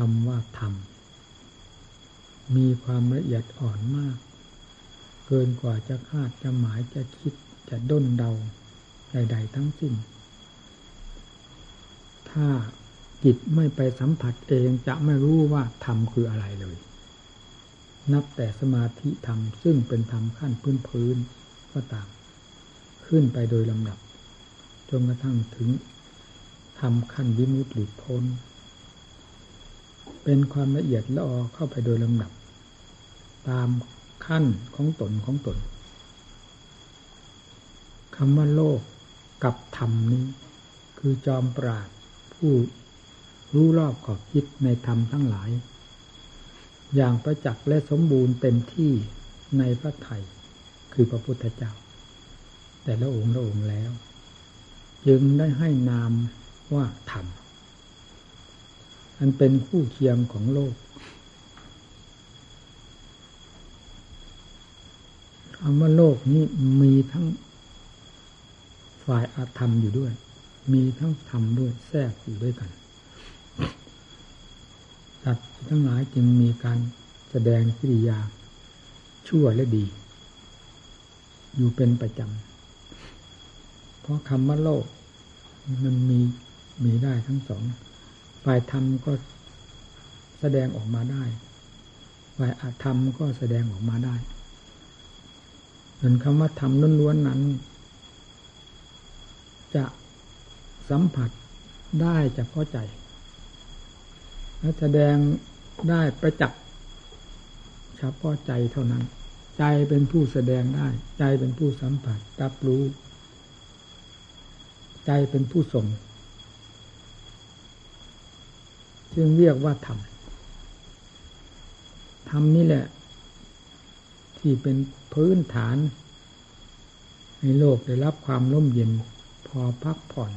คำว่าธรรมมีความละเอียดอ่อนมากเกินกว่าจะคาดจะหมายจะคิดจะด้นเดาใดๆทั้งสิ้นถ้าจิตไม่ไปสัมผัสเองจะไม่รู้ว่าธรรมคืออะไรเลยนับแต่สมาธิธรรมซึ่งเป็นธรรมขั้นพื้นๆก็ตามขึ้นไปโดยลำดับจนกระทั่งถึงธรรมขั้นวิมุตติหลุดพ้นเป็นความละเอียดละออเข้าไปโดยลำดับตามขั้นของตนของตนคำว่าโลกกับธรรมนี้คือจอมปราชญ์ผู้รู้รอบขอบคิดในธรรมทั้งหลายอย่างประจักษ์และสมบูรณ์เต็มที่ในพระไตรคือพระพุทธเจ้าแต่ละองค์ละองค์แล้วจึงได้ให้นามว่าธรรมอันเป็นคู่เคียงของโลกคำว่าโลกนี้มีทั้งฝ่ายอธรรมอยู่ด้วยมีทั้งธรรมด้วยแทรกอยู่ด้วยกันสัตว์ทั้งหลายจึงมีการแสดงกิริยาชั่วและดีอยู่เป็นประจำเพราะคำว่าโลกมันมีได้ทั้งสองฝ่ายธรรมก็แสดงออกมาได้ฝ่ายอธรรมก็แสดงออกมาได้ส่วนคำว่าธรรมล้วนๆนั้นจะสัมผัสได้เฉพาะใจและแสดงได้ประจักษ์เฉพาะใจเท่านั้นใจเป็นผู้แสดงได้ใจเป็นผู้สัมผัสรับรู้ใจเป็นผู้ส่งจึงเรียกว่าธรรมธรรมนี่แหละที่เป็นพื้นฐานให้โลกได้รับความร่มเย็นพอพักผ่อน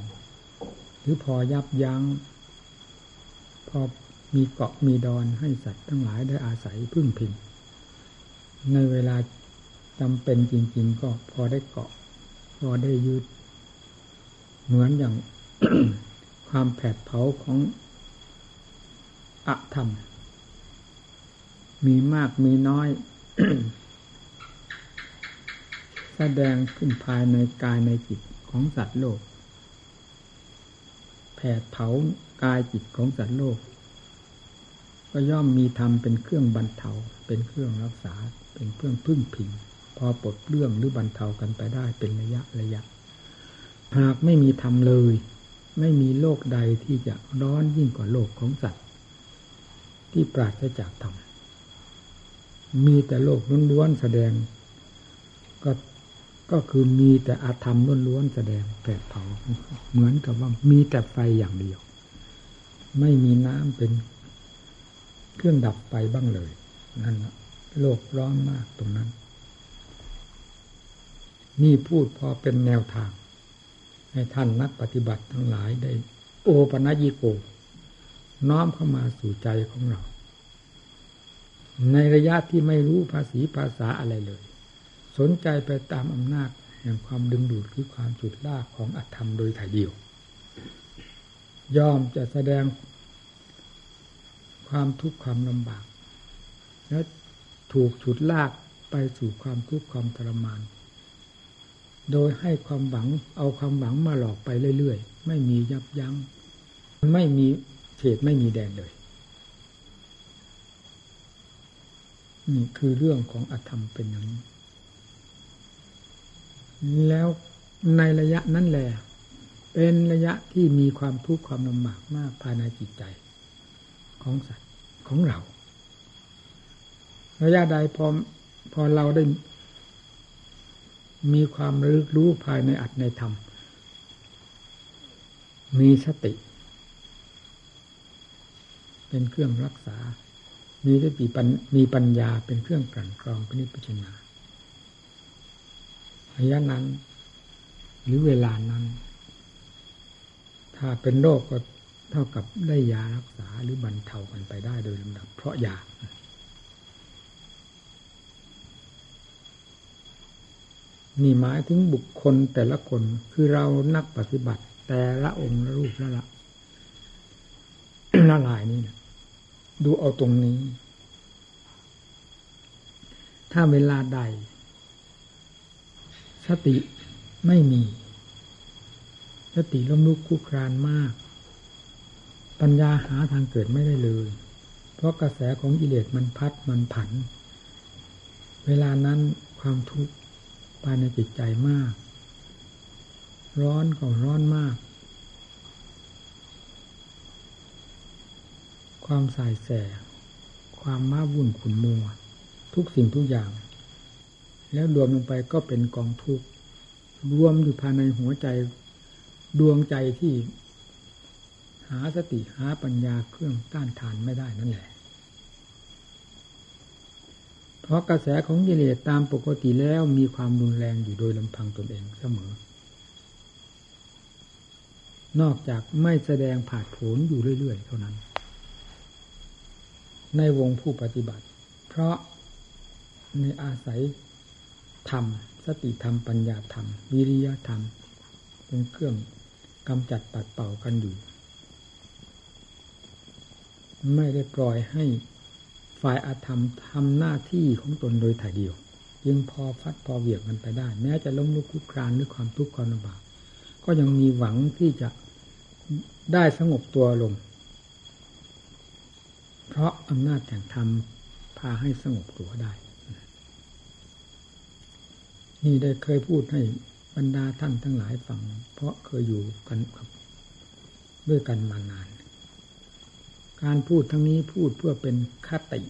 หรือพอยับยั้งพอมีเกาะมีดอนให้สัตว์ทั้งหลายได้อาศัยพึ่งพิงในเวลาจำเป็นจริงๆก็พอได้เกาะพอได้ยืดเหมือนอย่าง ความแผดเผาของอธรรมมีมากมีน้อย แสดงขึ้นภายในกายในจิตของสัตว์โลกแผดเผากายจิตของสัตว์โลกก็ย่อมมีธรรมเป็นเครื่องบรรเทาเป็นเครื่องรักษาเป็นเครื่องพึ่งพิงพอปลดเรื่องหรือบรรเทากันไปได้เป็นระยะระยะหากไม่มีธรรมเลยไม่มีโลกใดที่จะร้อนยิ่งกว่าโลกของสัตว์ที่ปราศจากธรรมมีแต่โลกล้วนๆแสดงก็คือมีแต่อธรรมล้วนๆแสดงแผดเผาเหมือนกับว่ามีแต่ไฟอย่างเดียวไม่มีน้ำเป็นเครื่องดับไฟบ้างเลยนั่นโลกร้อนมากตรงนั้นนี่พูดพอเป็นแนวทางให้ท่านนักปฏิบัติทั้งหลายได้โอปนัญิโกน้อมเข้ามาสู่ใจของเราในระยะที่ไม่รู้ภาษีภาษาอะไรเลยสนใจไปตามอำนาจแห่งความดึงดูดคือความจุดลากของอธรรมโดยถ่ายเดียวยอมจะแสดงความทุกข์ความลำบากและถูกฉุดลากไปสู่ความทุกข์ความทรมานโดยให้ความหวังเอาความหวังมาหลอกไปเรื่อยๆไม่มียับยั้งไม่มีเขตไม่มีแดนเลยนี่คือเรื่องของอธรรมเป็นอย่างนี้แล้วในระยะนั้นแหละเป็นระยะที่มีความทุกข์ความลำบากมากภายในจิตใจของสัตว์ของเราระยะใดพอเราได้มีความระลึกรู้ภายในอัตในธรรมมีสติเป็นเครื่องรักษามีสติมีปัญญาเป็นเครื่องกลั่นกรองพินิจพิจารณาระยะนั้นหรือเวลานั้นถ้าเป็นโรคก็เท่ากับได้ยารักษาหรือบรรเทากันไปได้โดยลำดับเพราะยานี่หมายถึงบุคคลแต่ละคนคือเรานักปฏิบัติแต่ละองค์ละรูปละละ ละลายนี่นะ ดูเอาตรงนี้ถ้าเวลาใดสติไม่มีสติล้มลุกคลุกคลานมากปัญญาหาทางเกิดไม่ได้เลยเพราะกระแสของกิเลสมันพัดมันผันเวลานั้นความทุกข์ภายในจิตใจมากร้อนก็ร้อนมากความสายแสความม้าวุ่นขุ่นมัวทุกสิ่งทุกอย่างแล้วรวมลงไปก็เป็นกองทุกข์รวมอยู่ภายในหัวใจดวงใจที่หาสติหาปัญญาเครื่องต้านทานไม่ได้นั่นแหละเพราะกระแสของกิเลสตามปกติแล้วมีความรุนแรงอยู่โดยลำพังตนเองเสมอนอกจากไม่แสดงผาดโผนอยู่เรื่อยๆเท่านั้นในวงผู้ปฏิบัติเพราะในอาศัยธรรมสติธรรมปัญญาธรรมวิริยะธรรมเป็นเครื่องกำจัดปัดเป่ากันอยู่ไม่ได้ปล่อยให้ฝ่ายอธรรมทำหน้าที่ของตนโดยถ่ายเดียวยิ่งพอฟัดพอเหวี่ยงกันไปได้แม้จะล้มลุกคลุกคลานด้วยความทุกข์ความลำบากก็ยังมีหวังที่จะได้สงบตัวลงเพราะอำนาจแห่งธรรมพาให้สงบตัวได้นี่ได้เคยพูดให้บรรดาท่านทั้งหลายฟังเพราะเคยอยู่กันด้วยกันมานานการพูดทั้งนี้พูดเพื่อเป็นคติ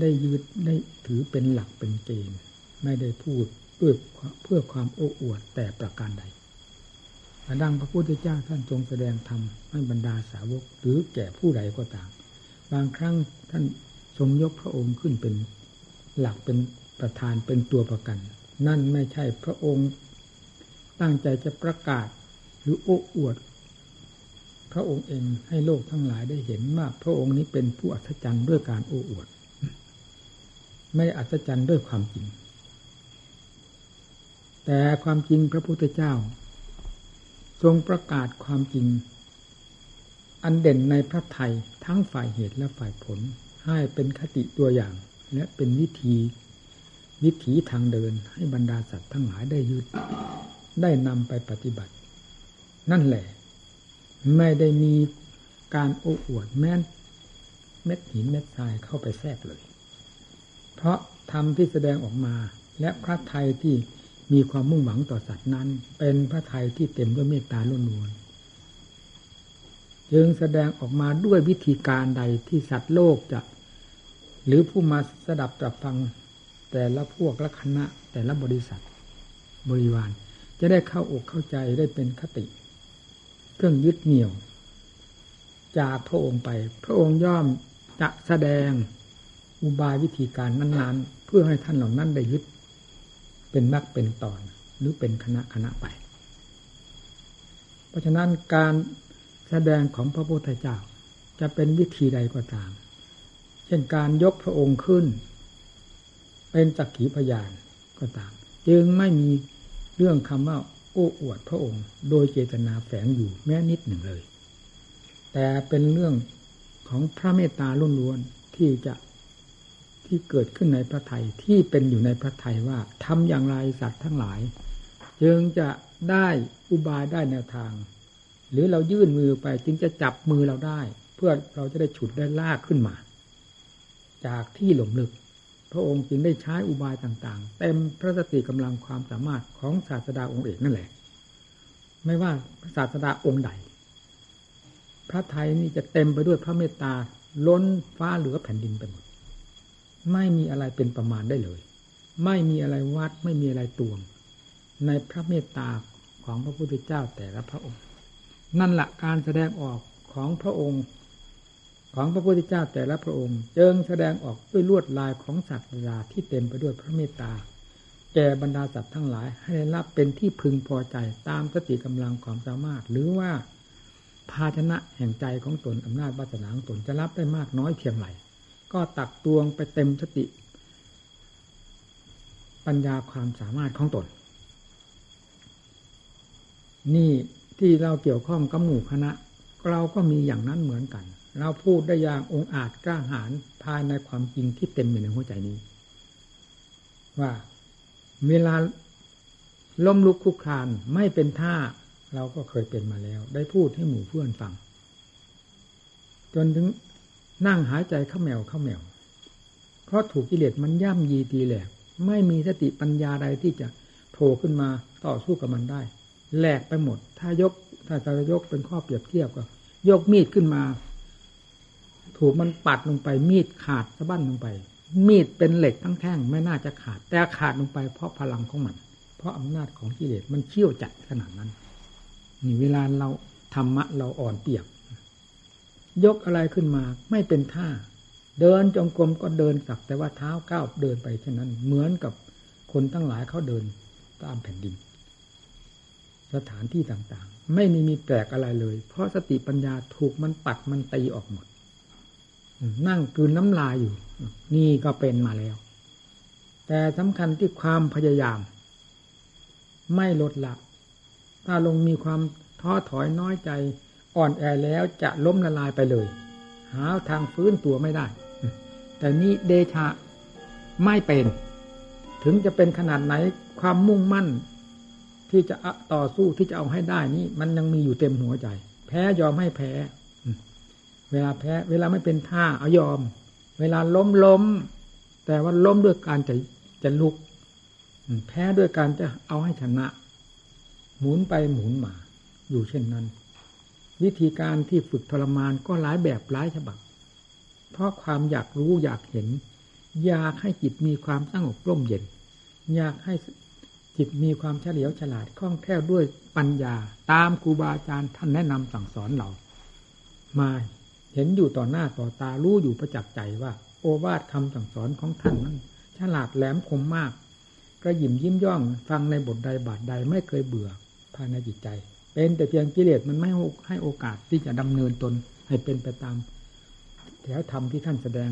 ได้ยึดได้ถือเป็นหลักเป็นเกณฑ์ไม่ได้พูดเพื่อความโอ้อวดแต่ประการใดดังพระพุทธเจ้าท่านทรงแสดงธรรมให้บรรดาสาวกหรือแก่ผู้ใดก็ตามบางครั้งท่านทรงยกพระองค์ขึ้นเป็นหลักเป็นประธานเป็นตัวประกันนั่นไม่ใช่พระองค์ตั้งใจจะประกาศหรือโอ้อวดพระองค์เองให้โลกทั้งหลายได้เห็นว่าพระองค์นี้เป็นผู้อัศจรรย์ด้วยการโอ้อวดไม่อัศจรรย์ด้วยความจริงแต่ความจริงพระพุทธเจ้าทรงประกาศความจริงอันเด่นในพระทัยทั้งฝ่ายเหตุและฝ่ายผลให้เป็นคติตัวอย่างและเป็นวิถีทางเดินให้บรรดาสัตว์ทั้งหลายได้ยึดได้นำไปปฏิบัตินั่นแหละไม่ได้มีการโอ้อวดแม้เม็ดหินเม็ดทรายเข้าไปแทรกเลยเพราะธรรมที่แสดงออกมาและพระทัยที่มีความมุ่งหวังต่อสัตว์นั้นเป็นพระทัยที่เต็มด้วยเมตตาล้วนๆจึงแสดงออกมาด้วยวิธีการใดที่สัตว์โลกจะหรือผู้มาสดับตรับฟังแต่ละพวกละคณะแต่ละบริษัทบริวารจะได้เข้าอกเข้าใจได้เป็นคติเครื่องยึดเหนี่ยวจากพระองค์ไปพระองค์ย่อมจะแสดงอุบายวิธีการนั้นๆเพื่อให้ท่านเหล่านั้นได้ยึดเป็นมรรคเป็นตอนหรือเป็นคณะไปเพราะฉะนั้นการแสดงของพระพุทธเจ้าจะเป็นวิธีใดก็ตามเช่นการยกพระองค์ขึ้นเป็นสักขีพยานก็ตามจึงไม่มีเรื่องคำว่าโอ้อวดพระองค์โดยเจตนาแฝงอยู่แม้นิดหนึ่งเลยแต่เป็นเรื่องของพระเมตตาล้วนๆที่เกิดขึ้นในพระทัยที่เป็นอยู่ในพระทัยว่าทำอย่างไรสัตว์ทั้งหลายจึงจะได้อุบายได้แนวทางหรือเรายื่นมือไปจึงจะจับมือเราได้เพื่อเราจะได้ฉุดได้ลากขึ้นมาจากที่หล่มลึกพระองค์จึงได้ใช้อุบายต่างๆเต็มพระสติกำลังความสามารถของศาสดาองค์เอกนั่นแหละไม่ว่าศาสดาองค์ใดพระทัยนี่จะเต็มไปด้วยพระเมตตาล้นฟ้าเหลือแผ่นดินไปหมดไม่มีอะไรเป็นประมาณได้เลยไม่มีอะไรวัดไม่มีอะไรตวงในพระเมตตาของพระพุทธเจ้าแต่ละพระองค์นั่นแหละการแสดงออกของพระองค์ของพระพุทธเจ้าแต่ละพระองค์จึงแสดงออกด้วยลวดลายของศาสดาที่เต็มไปด้วยพระเมตตาแก่บรรดาสัตว์ทั้งหลายให้ได้รับเป็นที่พึงพอใจตามสติกำลังความสามารถหรือว่าภาชนะแห่งใจของตนอำนาจวาสนาของตนจะรับได้มากน้อยเพียงไรก็ตักตวงไปเต็มสติปัญญาความสามารถของตนนี่ที่เราเกี่ยวข้องกับหมู่คณะเราก็มีอย่างนั้นเหมือนกัน เราพูดได้อย่างองอาจกล้าหาญภายในความจริงที่เต็มอยู่ในหัวใจนี้ว่าเวลาล้มลุกคลุกคลานไม่เป็นท่าเราก็เคยเป็นมาแล้วได้พูดให้หมู่เพื่อนฟังจนถึงนั่งหายใจเข้าแมวเข้าแมวเพราะถูกกิเลสมันย่ำยีตีแหลกไม่มีสติปัญญาใดที่จะโผล่ขึ้นมาต่อสู้กับมันได้แหลกไปหมดถ้าจะยกเป็นข้อเปรียบเทียบก็ยกมีดขึ้นมาถูกมันปัดลงไปมีดขาดสะบั้นลงไปมีดเป็นเหล็กทั้งแท่งไม่น่าจะขาดแต่ขาดลงไปเพราะพลังของมันเพราะอำนาจของกิเลสมันเชี่ยวจัดขนาดนั้นนี่เวลาเราธรรมะเราอ่อนเปียกยกอะไรขึ้นมาไม่เป็นท่าเดินจงกรมก็เดินสักแต่ว่าเท้าก้าวเดินไปเช่นนั้นเหมือนกับคนทั้งหลายเขาเดินตามแผ่นดินสถานที่ต่างๆไม่มีแปลกอะไรเลยเพราะสติปัญญาถูกมันปัดมันตีออกหมดนั่งกลืนน้ำลายอยู่นี่ก็เป็นมาแล้วแต่สำคัญที่ความพยายามไม่ลดละถ้าลงมีความท้อถอยน้อยใจอ่อนแอแล้วจะล้มละลายไปเลยหาทางฟื้นตัวไม่ได้แต่นี่เดชะไม่เป็นถึงจะเป็นขนาดไหนความมุ่งมั่นที่จะต่อสู้ที่จะเอาให้ได้นี่มันยังมีอยู่เต็มหัวใจแพ้ยอมให้แพ้เวลาแพ้เวลาไม่เป็นท่าเอายอมเวลาล้มแต่ว่าล้มด้วยการจะลุกแพ้ด้วยการจะเอาให้ชนะหมุนไปหมุนมาอยู่เช่นนั้นวิธีการที่ฝึกทรมานก็หลายแบบหลายฉบับเพราะความอยากรู้อยากเห็นอยากให้จิตมีความสงบร่มเย็นอยากให้จิตมีความเฉลียวฉลาดคล่องแคล่วด้วยปัญญาตามครูบาอาจารย์ท่านแนะนำสั่งสอนเรามาเห็นอยู่ต่อหน้าต่อตารู้อยู่ประจักษ์ใจว่าโอวาทคำสั่งสอนของท่านนั้นฉลาดแหลมคมมากกระหยิ่มยิ้มย่องฟังในบทใดบาทใดไม่เคยเบื่อภายในจิตใจเป็นแต่เพียงกิเลสมันไม่ให้โอกาสที่จะดำเนินตนให้เป็นไปตามแถวธรรมที่ท่านแสดง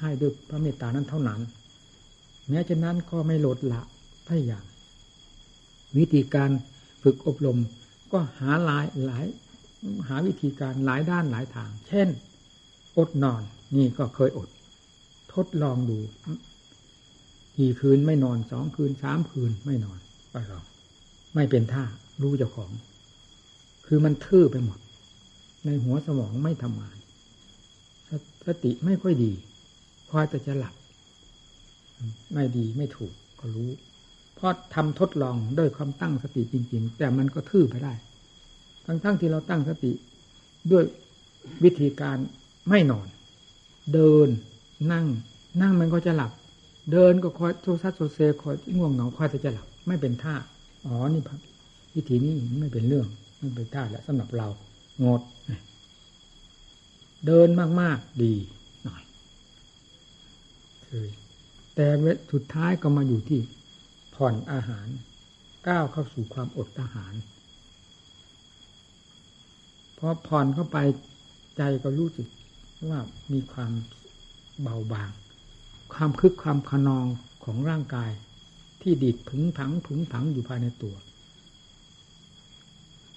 ให้ด้วยพระเมตตานั้นเท่านั้นแม้ฉะนั้นก็ไม่ลดละพยายามวิธีการฝึกอบรมก็หาหลายหาวิธีการหลายด้านหลายทางเช่นอดนอนนี่ก็เคยอดทดลองดูกี่คืนไม่นอน2คืน3คืนไม่นอนไปหรอกไม่เป็นท่ารู้เจ้าของคือมันทื่อไปหมดในหัวสมองไม่ทำงานสติไม่ค่อยดีพอแต่จะหลับไม่ดีไม่ถูกก็รู้เพราะทำทดลองด้วยความตั้งสติจริงๆแต่มันก็ทื่อไปได้ทั้งที่เราตั้งสติด้วยวิธีการไม่นอนเดินนั่งมันก็จะหลับเดินก็คอยโซซัดโซเซคอยง่วงเหงาคอยจะหลับไม่เป็นท่าอ๋อนี่ครับวิธีนี้ไม่เป็นเรื่องไม่เป็นท่าแล้วสำหรับเรางดเดินมากๆดีหน่อยแต่สุดท้ายก็มาอยู่ที่ผ่อนอาหารก้าวเข้าสู่ความอดอาหารพอผ่อนเข้าไปใจก็รู้สึกว่ามีความเบาบางความคึกความขนองของร่างกายที่ดีดผึงผังอยู่ภายในตัว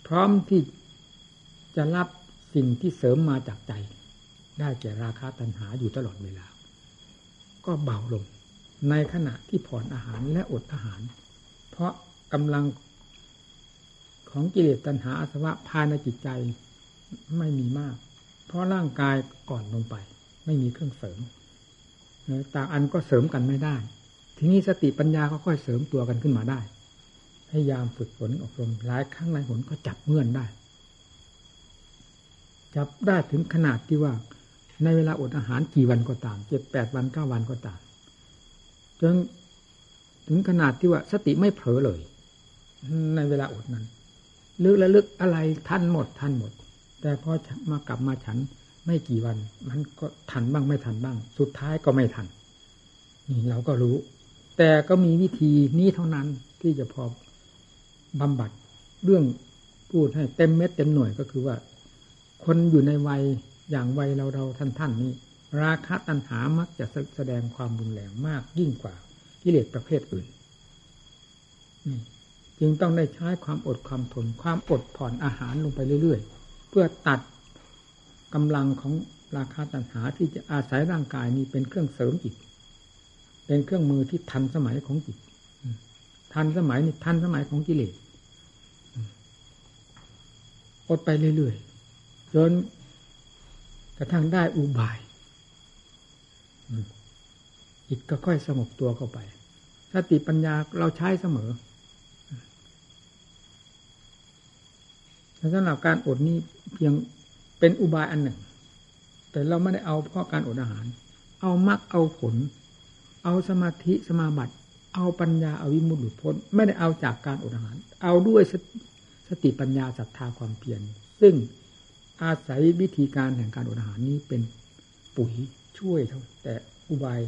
พร้อมที่จะรับสิ่งที่เสริมมาจากใจได้แก่ราคะตัณหาอยู่ตลอดเวลาก็เบาลงในขณะที่ผ่อนอาหารและอดอาหารเพราะกำลังของกิเลสตัณหาอาสวะภายในจิตใจไม่มีมากเพราะร่างกายก่อนลงไปไม่มีเครื่องเสริมต่างอันก็เสริมกันไม่ได้ทีนี้สติปัญญาก็ค่อยเสริมตัวกันขึ้นมาได้พยายามฝึกฝนอบรมหลายครั้งหลายหนก็จับเงื่อนได้จับได้ถึงขนาดที่ว่าในเวลาอดอาหารกี่วันก็ตาม 7-8 วัน 9 วันก็ตามจนถึงขนาดที่ว่าสติไม่เผลอเลยในเวลาอดนั้นลึกอะไรทันหมดแต่พอกลับมาฉันไม่กี่วันมันก็ทันบ้างไม่ทันบ้างสุดท้ายก็ไม่ทันนี่เราก็รู้แต่ก็มีวิธีนี้เท่านั้นที่จะพอบำบัดเรื่องพูดให้เต็มเม็ดเต็มหน่วยก็คือว่าคนอยู่ในวัยอย่างวัยเราท่านนี้ราคะตัณหามักจะแสดงความรุนแรงมากยิ่งกว่ากิเลสประเภทอื่นนี่จึงต้องได้ใช้ความอดความทนความอดผ่อนอาหารลงไปเรื่อยๆเพื่อตัดกำลังของ ราคะตัณหาที่จะอาศัยร่างกายนี้เป็นเครื่องเสริมจิตเป็นเครื่องมือที่ทันสมัยของจิตทันสมัยนี่ทันสมัยของกิเลสอดไปเรื่อยๆจนกระทั่งได้อุบายจิตก็ค่อยสงบตัวเข้าไปสติปัญญาเราใช้เสมอสำหรับการอดนี้เพียงเป็นอุบายอันหนึ่งแต่เราไม่ได้เอาเพราะการอดอาหารเอามรรคเอาผลเอาสมาธิสมาบัติเอาปัญญาเอาวิมุตติหลุดพ้นไม่ได้เอาจากการอดอาหารเอาด้วยสติปัญญาศรัทธาความเพียรซึ่งอาศัยวิธีการแห่งการอดอาหารนี้เป็นปุ๋ยช่วยเท่าแต่อุบาย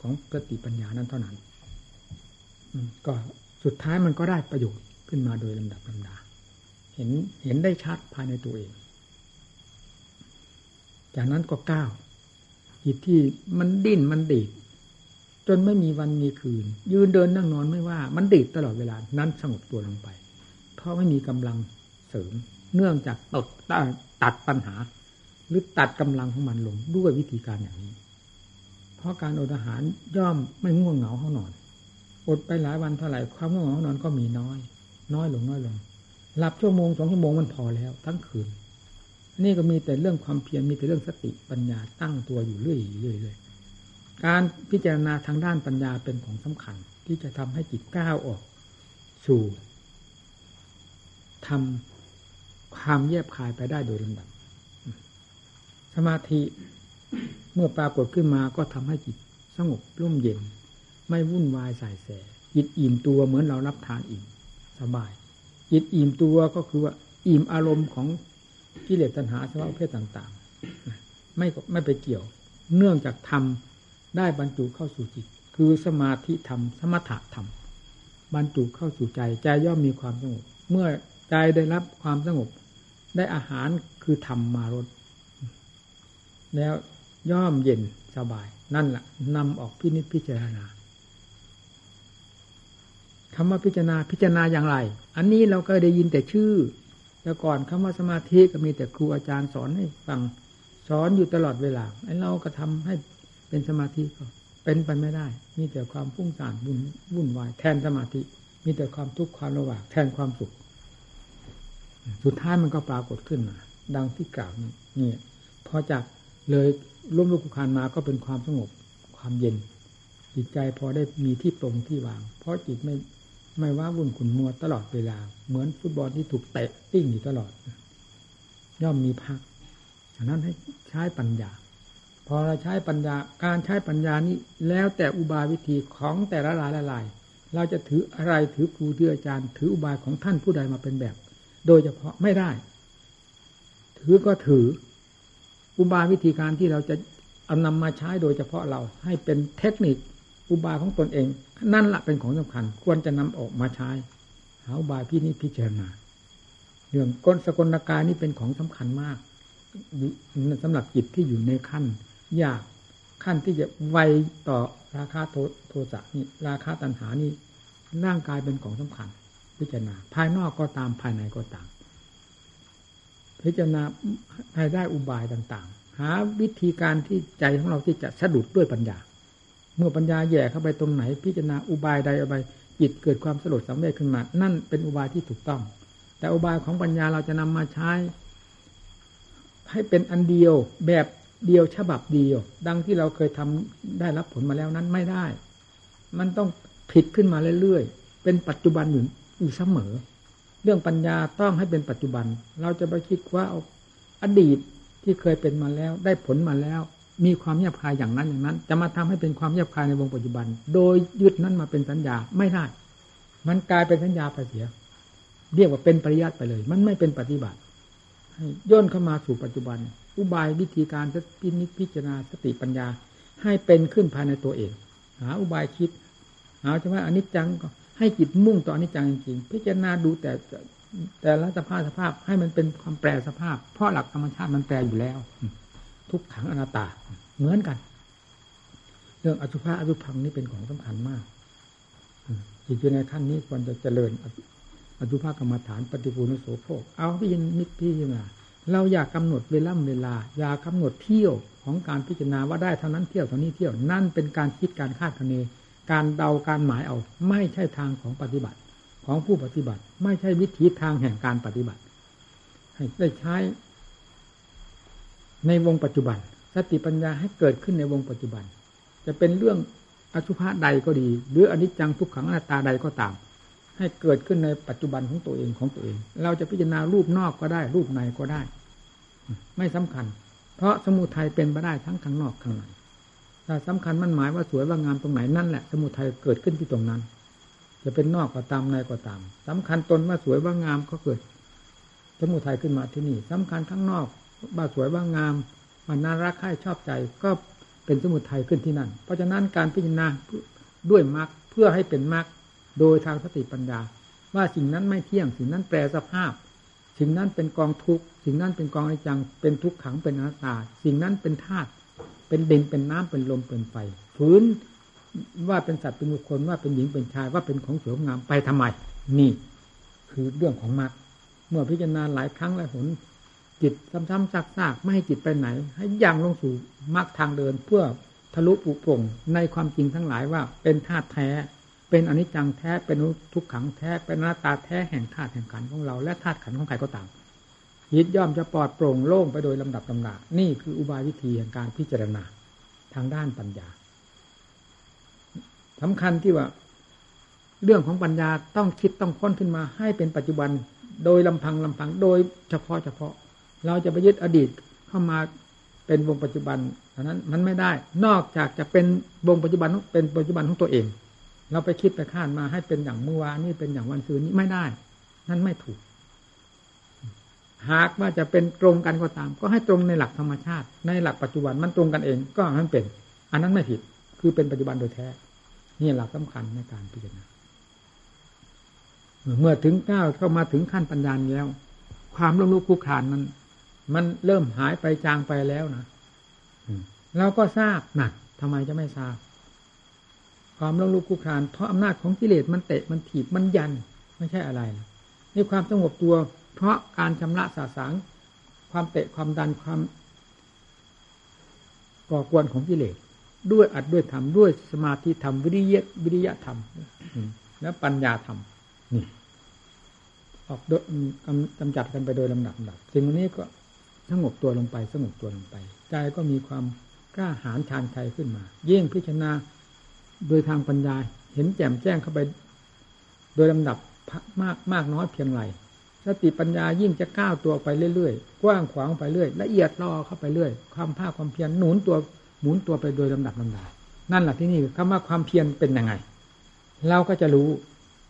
ของสติปัญญานั้นเท่านั้นก็สุดท้ายมันก็ได้ประโยชน์ขึ้นมาโดยลำดับลำดาเห็นได้ชัดภายในตัวเองจากนั้นก็ก้าวจิตที่มันดิ้นมันดีดจนไม่มีวันมีคืนยืนเดินนั่งนอนไม่ว่ามันดีดตลอดเวลานั้นสงบตัวลงไปเพราะไม่มีกำลังเสริมเนื่องจากตัดปัญหาหรือตัดกำลังของมันลงด้วยวิธีการอย่างนี้เพราะการอดอาหารย่อมไม่ง่วงเหงาเข้านอนอดไปหลายวันเท่าไหร่ความง่วงเหงาเข้านอนก็มีน้อยลงหลับชั่วโมง2ชั่วโมงมันพอแล้วทั้งคืนนี่ก็มีแต่เรื่องความเพียรมีแต่เรื่องสติปัญญาตั้งตัวอยู่เรื่อยๆการพิจารณาทางด้านปัญญาเป็นของสำคัญที่จะทำให้จิตก้าวออกสู่ทำความแยบคายไปได้โดยลำดับสมาธิเมื่อปรากฏขึ้นมาก็ทำให้จิตสงบร่มเย็นไม่วุ่นวายสายแสจิตอิ่มตัวเหมือนเรารับทานอิ่มสบายจิตอิ่มตัวก็คือว่าอิ่มอารมณ์ของกิเลสตัณหาสภาวะเพศต่างๆไม่ไปเกี่ยวเนื่องจากธรรมได้บรรจุเข้าสู่จิตคือสมาธิธรรมสมถะธรรมบรรจุเข้าสู่ใจใจย่อมมีความสงบเมื่อใจได้รับความสงบได้อาหารคือธรรมมารสแล้วย่อมเย็นสบายนั่นแหละนำออกพินิจพิจารณาคำว่าพิจารณาอย่างไรอันนี้เราก็ได้ยินแต่ชื่อแต่ก่อนคำว่าสมาธิก็มีแต่ครูอาจารย์สอนให้ฟังสอนอยู่ตลอดเวลาไอ้เราก็ทำให้เป็นสมาธิก็เป็นไปไม่ได้มีแต่ความฟุ้งซ่านวุ่นวายแทนสมาธิมีแต่ความทุกข์ความระหว่างแทนความสุขสุดท้ายมันก็ปรากฏขึ้นมาดังที่กล่าวนี่พอจากเลยล้มลุกคลุกคลานมาก็เป็นความสงบความเย็นจิตใจพอได้มีที่ตรงที่วางเพราะจิตไม่ว่าวุ่นขุ่นมัวตลอดเวลาเหมือนฟุตบอลที่ถูกเตะติ้งอยู่ตลอดย่อมมีพักฉะนั้นให้ใช้ปัญญาพอเราใช้ปัญญาการใช้ปัญญานี้แล้วแต่อุบายวิธีของแต่ละรายเราจะถืออะไรถือครูถืออาจารย์ถืออุบายของท่านผู้ใดมาเป็นแบบโดยเฉพาะไม่ได้ถือก็ถืออุบายวิธีการที่เราจะเอานำมาใช้โดยเฉพาะเราให้เป็นเทคนิคอุบายของตนเองนั่นแหละเป็นของสำคัญควรจะนำออกมาใช้หาอุบายพินิจพิจารณาเรื่องกลสกลกายนี่เป็นของสำคัญมากสำหรับจิตที่อยู่ในขั้นยากขั้นที่จะไวต่อราคะโทสะนี่ราคะตัณหานี่ร่างกายเป็นของสำคัญพิจารณาภายนอกก็ตามภายในก็ตามพิจารณาให้ได้อุบายต่างๆหาวิธีการที่ใจของเราที่จะสะดุดด้วยปัญญาเมื่อปัญญาแย่เข้าไปตรงไหนพิจารณาอุบายใดอุบายจิตเกิดความสลดสังเวชขึ้นมานั่นเป็นอุบายที่ถูกต้องแต่อุบายของปัญญาเราจะนำมาใช้ให้เป็นอันเดียวแบบเดียวฉบับเดียวดังที่เราเคยทำได้รับผลมาแล้วนั้นไม่ได้มันต้องผิดขึ้นมาเรื่อยๆเป็นปัจจุบันอยู่เสมอเรื่องปัญญาต้องให้เป็นปัจจุบันเราจะไปคิดว่าอดีตที่เคยเป็นมาแล้วได้ผลมาแล้วมีความแยบคายอย่างนั้นจะมาทำให้เป็นความแยบคายในวงปัจจุบันโดยยึดนั้นมาเป็นสัญญาไม่ได้มันกลายเป็นสัญญาไปเสียเรียกว่าเป็นปริยัติไปเลยมันไม่เป็นปฏิบัติให้ย่นเข้ามาสู่ปัจจุบันอุบายวิธีการพิจารณาสติปัญญาให้เป็นขึ้นภายในตัวเองหาอุบายคิดหาใช่ไหมอนิจจังก็ให้จิตมุ่งต่ออนิจจังจริงๆพิจารณาดูแต่ละสภาพให้มันเป็นความแปรสภาพเพราะหลักธรรมชาติมันแปรอยู่แล้วทุกขังอนัตตาเหมือนกันเรื่องอสุภะอสุภังนี่เป็นของสำคัญมากจิตอยู่ในขั้นนี้ควรจะเจริญอสุภะกรรมฐานปฏิปูลโสโภคเอาพิจารณา เราอยากกำหนดเวลาอยากกำหนดเที่ยวของการพิจารณาว่าได้เท่านั้นเที่ยวเท่านี้เที่ยวนั่นเป็นการคิดการคาดคะเนการเดาการหมายเอาไม่ใช่ทางของปฏิบัติของผู้ปฏิบัติไม่ใช่วิถีทางแห่งการปฏิบัติให้ได้ใช้ในวงปัจจุบันสติปัญญาให้เกิดขึ้นในวงปัจจุบันจะเป็นเรื่องอสุภะใดก็ดีหรืออนิจจังทุกขังอนัตตาใดก็ตามให้เกิดขึ้นในปัจจุบันของตัวเองเราจะพิจารณารูปนอกก็ได้รูปในก็ได้ไม่สำคัญเพราะสมุทัยเป็นไปได้ทั้งข้างนอกข้างในแต่สำคัญมันหมายว่าสวยว่างามตรงไหนนั่นแหละสมุทัยเกิดขึ้นที่ตรงนั้นจะเป็นนอกก็ตามในก็ตามสำคัญตนว่าสวยว่างามก็เกิดสมุทัยขึ้นมาที่นี่สำคัญข้างนอกว่าสวยว่างามมันน่ารักใคร่ชอบใจก็เป็นสมุทัยขึ้นที่นั่นเพราะฉะนั้นการพิจารณาด้วยมรรคเพื่อให้เป็นมรรคโดยทางสติปัญญาว่าสิ่งนั้นไม่เที่ยงสิ่งนั้นแปรสภาพสิ่งนั้นเป็นกองทุกข์สิ่งนั้นเป็นกองอนิจจังเป็นทุกขังเป็นอนัตตาสิ่งนั้นเป็นธาตุเป็นดินเป็นน้ำเป็นลมเป็นไฟฝืนว่าเป็นสัตว์เป็นบุคคลว่าเป็นหญิงเป็นชายว่าเป็นของสวยงามไปทำไมนี่คือเรื่องของมรรคเมื่อพิจารณาหลายครั้งหลายหนจิตซ้ำๆซากๆไม่ให้จิตไปไหนให้ย่างลงสู่มรรคทางเดินเพื่อทะลุปุโปร่งในความจริงทั้งหลายว่าเป็นธาตุแท้เป็นอนิจจังแท้เป็นทุกขังแท้เป็นอนัตตาแท้แห่งธาตุแห่งขันธ์ของเราและธาตุขันธ์ของใครก็ตามจิตย่อมจะปลอดโปร่งโล่งไปโดยลำดับลำดานี่คืออุบายวิธีแห่งการพิจารณาทางด้านปัญญาสำคัญที่ว่าเรื่องของปัญญาต้องคิดต้องค้นขึ้นมาให้เป็นปัจจุบันโดยลำพังโดยเฉพาะเราจะไปยึดอดีตเข้ามาเป็นวงปัจจุบันอันนั้นมันไม่ได้นอกจากจะเป็นวงปัจจุบันเป็นปัจจุบันของตัวเองเราไปคิดไปคาดมาให้เป็นอย่างเมื่อวานนี่เป็นอย่างวันคืนนี้ไม่ได้นั่นไม่ถูกหากว่าจะเป็นตรงกันก็ตามก็ให้ตรงในหลักธรรมชาติในหลักปัจจุบันมันตรงกันเองก็มันเป็นอันนั้นไม่ผิดคือเป็นปัจจุบันโดยแท้นี่หลักสำคัญในการพิจารณาเมื่อถึงก้าวเข้ามาถึงขั้นปัญญาแล้วความลุ่มลึกคุกคานมันเริ่มหายไปจางไปแล้วนะเราก็ทราบนะทำไมจะไม่ทราบความลุ่มลึกคุกคานเพราะอำนาจของกิเลสมันเตะมันถีบมันยันไม่ใช่อะไรนะนี่ความสงบตัวเพราะการชำระสาสางความเตะความดันความก่อกวนของกิเลสด้วยอัดด้วยทำด้วยสมาธิธรรมวิริยะธรรมและปัญญาธรรมนี่ออกกำจัดกันไปโดยลำดับสิ่งนี้ก็สงบตัวลงไปใจก็มีความกล้าหาญชาญชัยขึ้นมาเยี่ยงพิจารณาโดยทางปัญญาเห็นแจ่มแจ้งเข้าไปโดยลำดับมากน้อยเพียงไรสติปัญญายิ่งจะก้าวตัวไปเรื่อยๆกว้างขวางไปเรื่อยละเอียดล่อเข้าไปเรื่อยความภาคความเพียรหมุนตัวไปโดยลำดับนั่นแหละที่นี่คำว่าความเพียรเป็นยังไงเราก็จะรู้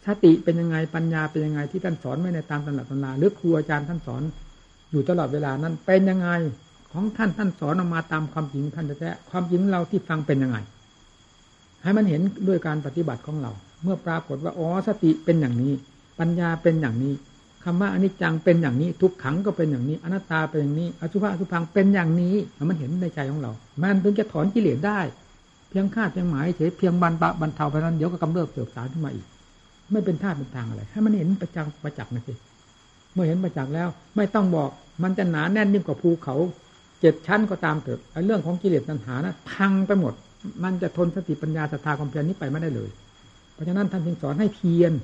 สติเป็นยังไงปัญญาเป็นยังไงที่ท่านสอนไว้ในตามตำราหรือครูอาจารย์ท่านสอนอยู่ตลอดเวลานั้นเป็นยังไงของท่านสอนออกมาตามความจริงท่านแท้ความจริงเราที่ฟังเป็นยังไงให้มันเห็นด้วยการปฏิบัติของเราเมื่อปรากฏว่าอ๋อสติเป็นอย่างนี้ปัญญาเป็นอย่างนี้คำว่าอนิจจังเป็นอย่างนี้ทุกขังก็เป็นอย่างนี้อนัตตาเป็นอย่างนี้อสุภะเป็นอย่างนี้มันเห็นในใจของเรามันถึงจะถอนกิเลสได้เพียงคาดเพียงหมายเพียงบรรเทาไปนั้นเดี๋ยวก็กำเริบเกิดสารขึ้นมาอีกไม่เป็นท่าเป็นทางอะไรให้มันเห็นประจักษ์นะสิเมื่อเห็นประจักษ์แล้วไม่ต้องบอกมันจะหนาแน่นยิ่งกว่าภูเขา7ชั้นก็ตามเถอะเรื่องของกิเลสตัณหานะพังไปหมดมันจะทนสติปัญญาศรัทธาความเพียรนี้ไปไม่ได้เลยเพราะฉะนั้นท่านจึงสอนให้เพียร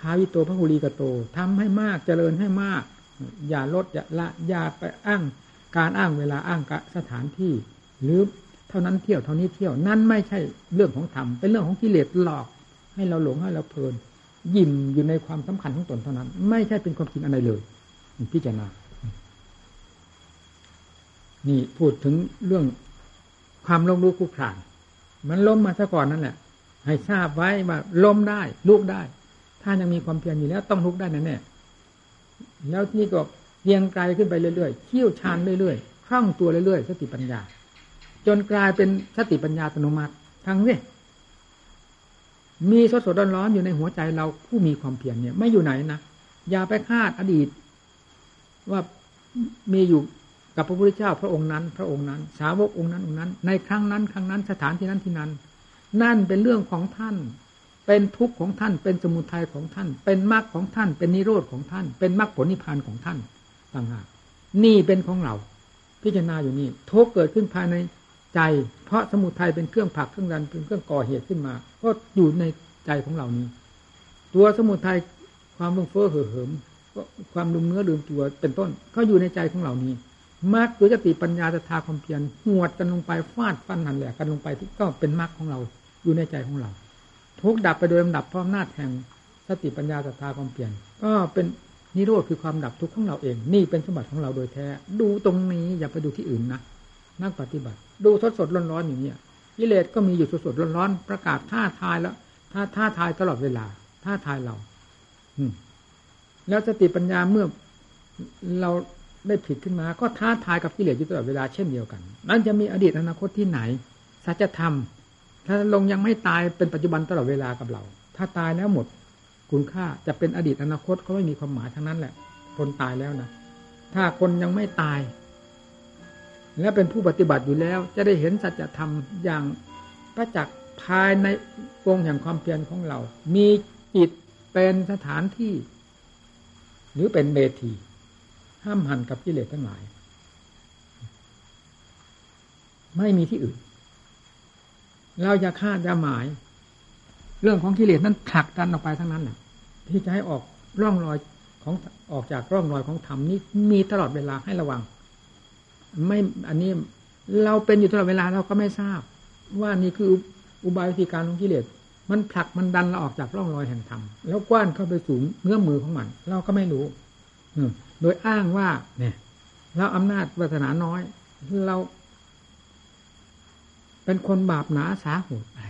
ภาวิโตพหุลีกโตทำให้มากเจริญให้มากอย่าลดอย่าละอย่าไปอ้างเวลาอ้างสถานที่หรือเท่านั้นเที่ยวเท่านี้เที่ยวนั่นไม่ใช่เรื่องของธรรมเป็นเรื่องของกิเลสหลอกให้เราหลงให้เราเพลินยิ่มอยู่ในความสำคัญของตนเท่านั้นไม่ใช่เป็นความจริงอะไรเลยพิจารณานี่พูดถึงเรื่องความล้มลุกคลุกคลานมันล้มมาซะก่อนนั่นแหละให้ทราบไว้ว่าล้มได้ลุกได้ถ้ายังมีความเพียรอยู่แล้วต้องลุกได้แน่ๆแล้วนี่ก็เรียงไกลขึ้นไปเรื่อยๆเขี้ยวชาญเรื่อยๆคล่องตัวเรื่อยๆสติปัญญาจนกลายเป็นสติปัญญาอัตโนมัติทั้งนี้มีสดร้อนๆอยู่ในหัวใจเราผู้มีความเพียรเนี่ยไม่อยู่ไหนนะอย่าไปคาดอดีตว่ามีอยู่กับพระพุทธเจ้าพระองค์นั้นสาวกองค์นั้นในครั้งนั้นสถานที่นั้นที่นั้นนั่นเป็นเรื่องของท่านเป็นทุกข์ของท่านเป็นสมุทัยของท่านเป็นมรรคของท่านเป็นนิโรธของท่านเป็นมรรคผลนิพพานของท่านต่างหาก นี่เป็นของเราพิจารณาอยู่นี่ทุกข์เกิดขึ้นภายในใจเพราะสมุทัยเป็นเครื่องผลักเครื่องดันเป็นเครื่องก่อเหตุขึ้นมาก็อยู่ในใจของเรานี้ตัวสมุทัยความเฟื่องเฟ้อเห่อเหิมความลืมเนื้อลืมตัวเป็นต้นก็อยู่ในใจของเรานี้มรรคคือสติปัญญาศรัทธาความเพียรหวดกันลงไปฟาดฟันหันแหลกกันลงไปที่ก็เป็นมรรคของเราอยู่ในใจของเราทุกดับไปโดยลำดับพร้อมนาฏแห่งสติปัญญาศรัทธาความเพียรก็เป็นนิโรธคือความดับทุกข์ของเราเองนี่เป็นสมบัติของเราโดยแท้ดูตรงนี้อย่าไปดูที่อื่นนะนักปฏิบัติดูสดๆร้อนๆอย่างนี้กิเลสก็มีอยู่สดๆร้อนๆประกาศท้าทายแล้วท้าทายตลอดเวลาท้าทายเราแล้วสติปัญญาเมื่อเราได้ผิดขึ้นมาก็ท้าทายกับกิเลสอยู่ตลอดเวลาเช่นเดียวกันนั่นจะมีอดีตอนาคตที่ไหนสัจธรรมถ้าลงยังไม่ตายเป็นปัจจุบันตลอดเวลากับเราถ้าตายแล้วหมดคุณค่าจะเป็นอดีตอนาคตก็ไม่มีความหมายทั้งนั้นแหละคนตายแล้วนะถ้าคนยังไม่ตายและเป็นผู้ปฏิบัติอยู่แล้วจะได้เห็นสัจธรรมอย่างประจักษ์ภายในวงแห่งความเพียรของเรามีจิตเป็นสถานที่หรือเป็นเมธีห้ามหันกับกิเลสทั้งหลายไม่มีที่อื่นเราอย่าคาดอย่าหมายเรื่องของกิเลสนั้นผลักดันออกไปทั้งนั้นแหละที่จะให้ออกร่องรอยของออกจากร่องรอยของธรรมนี้มีตลอดเวลาให้ระวังไม่อันนี้เราเป็นอยู่ตลอดเวลาเราก็ไม่ทราบว่านี่คืออุบายวิธีการของกิเลสมันผลักมันดันเราออกจากร่องรอยแห่งธรรมแล้วกว้านเข้าไปสู่เนื้อมือของมันเราก็ไม่รู้โดยอ้างว่าเนี่ยเราอำนาจวาสนาน้อยเราเป็นคนบาปหนาสาหัวอะไร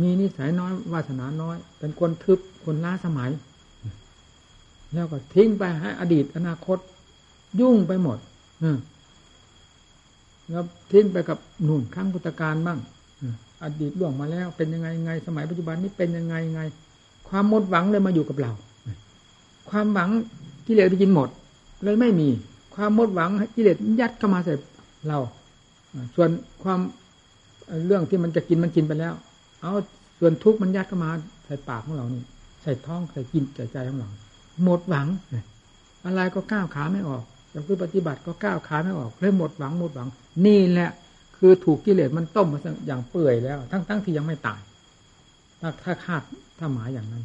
มีนิสัยน้อยวาสนาน้อยเป็นคนทึบคนล้าสมัยแล้วก็ทิ้งไปให้อดีตอนาคตยุ่งไปหมดแล้วทิ้งไปกับหนุนครั้งพุทธกาลบ้างอดีตล่วงมาแล้วเป็นยังไงไงสมัยปัจจุบันนี้เป็นยังไงไงความหมดหวังเลยมาอยู่กับเราความหวังกิเลสไปกินหมดเลยไม่มีความหมดหวังกิเลสยัดเข้ามาใส่เราส่วนความเรื่องที่มันจะกินมันกินไปแล้วเอาส่วนทุกข์มันยัดเข้ามาใส่ปากของเรานี่ใส่ท้องใส่กินใส่ใจของเราหมดหวังอะไรก็ก้าวขาไม่ออกเราคือปฏิบัติก็ก้าวขาไม่ออกเลยหมดหวังหมดหวังนี่แหละคือถูกกิเลสมันต้มมาอย่างเปื่อยแล้วทั้งที่ยังไม่ตายถ้าคาดถ้าหมายอย่างนั้น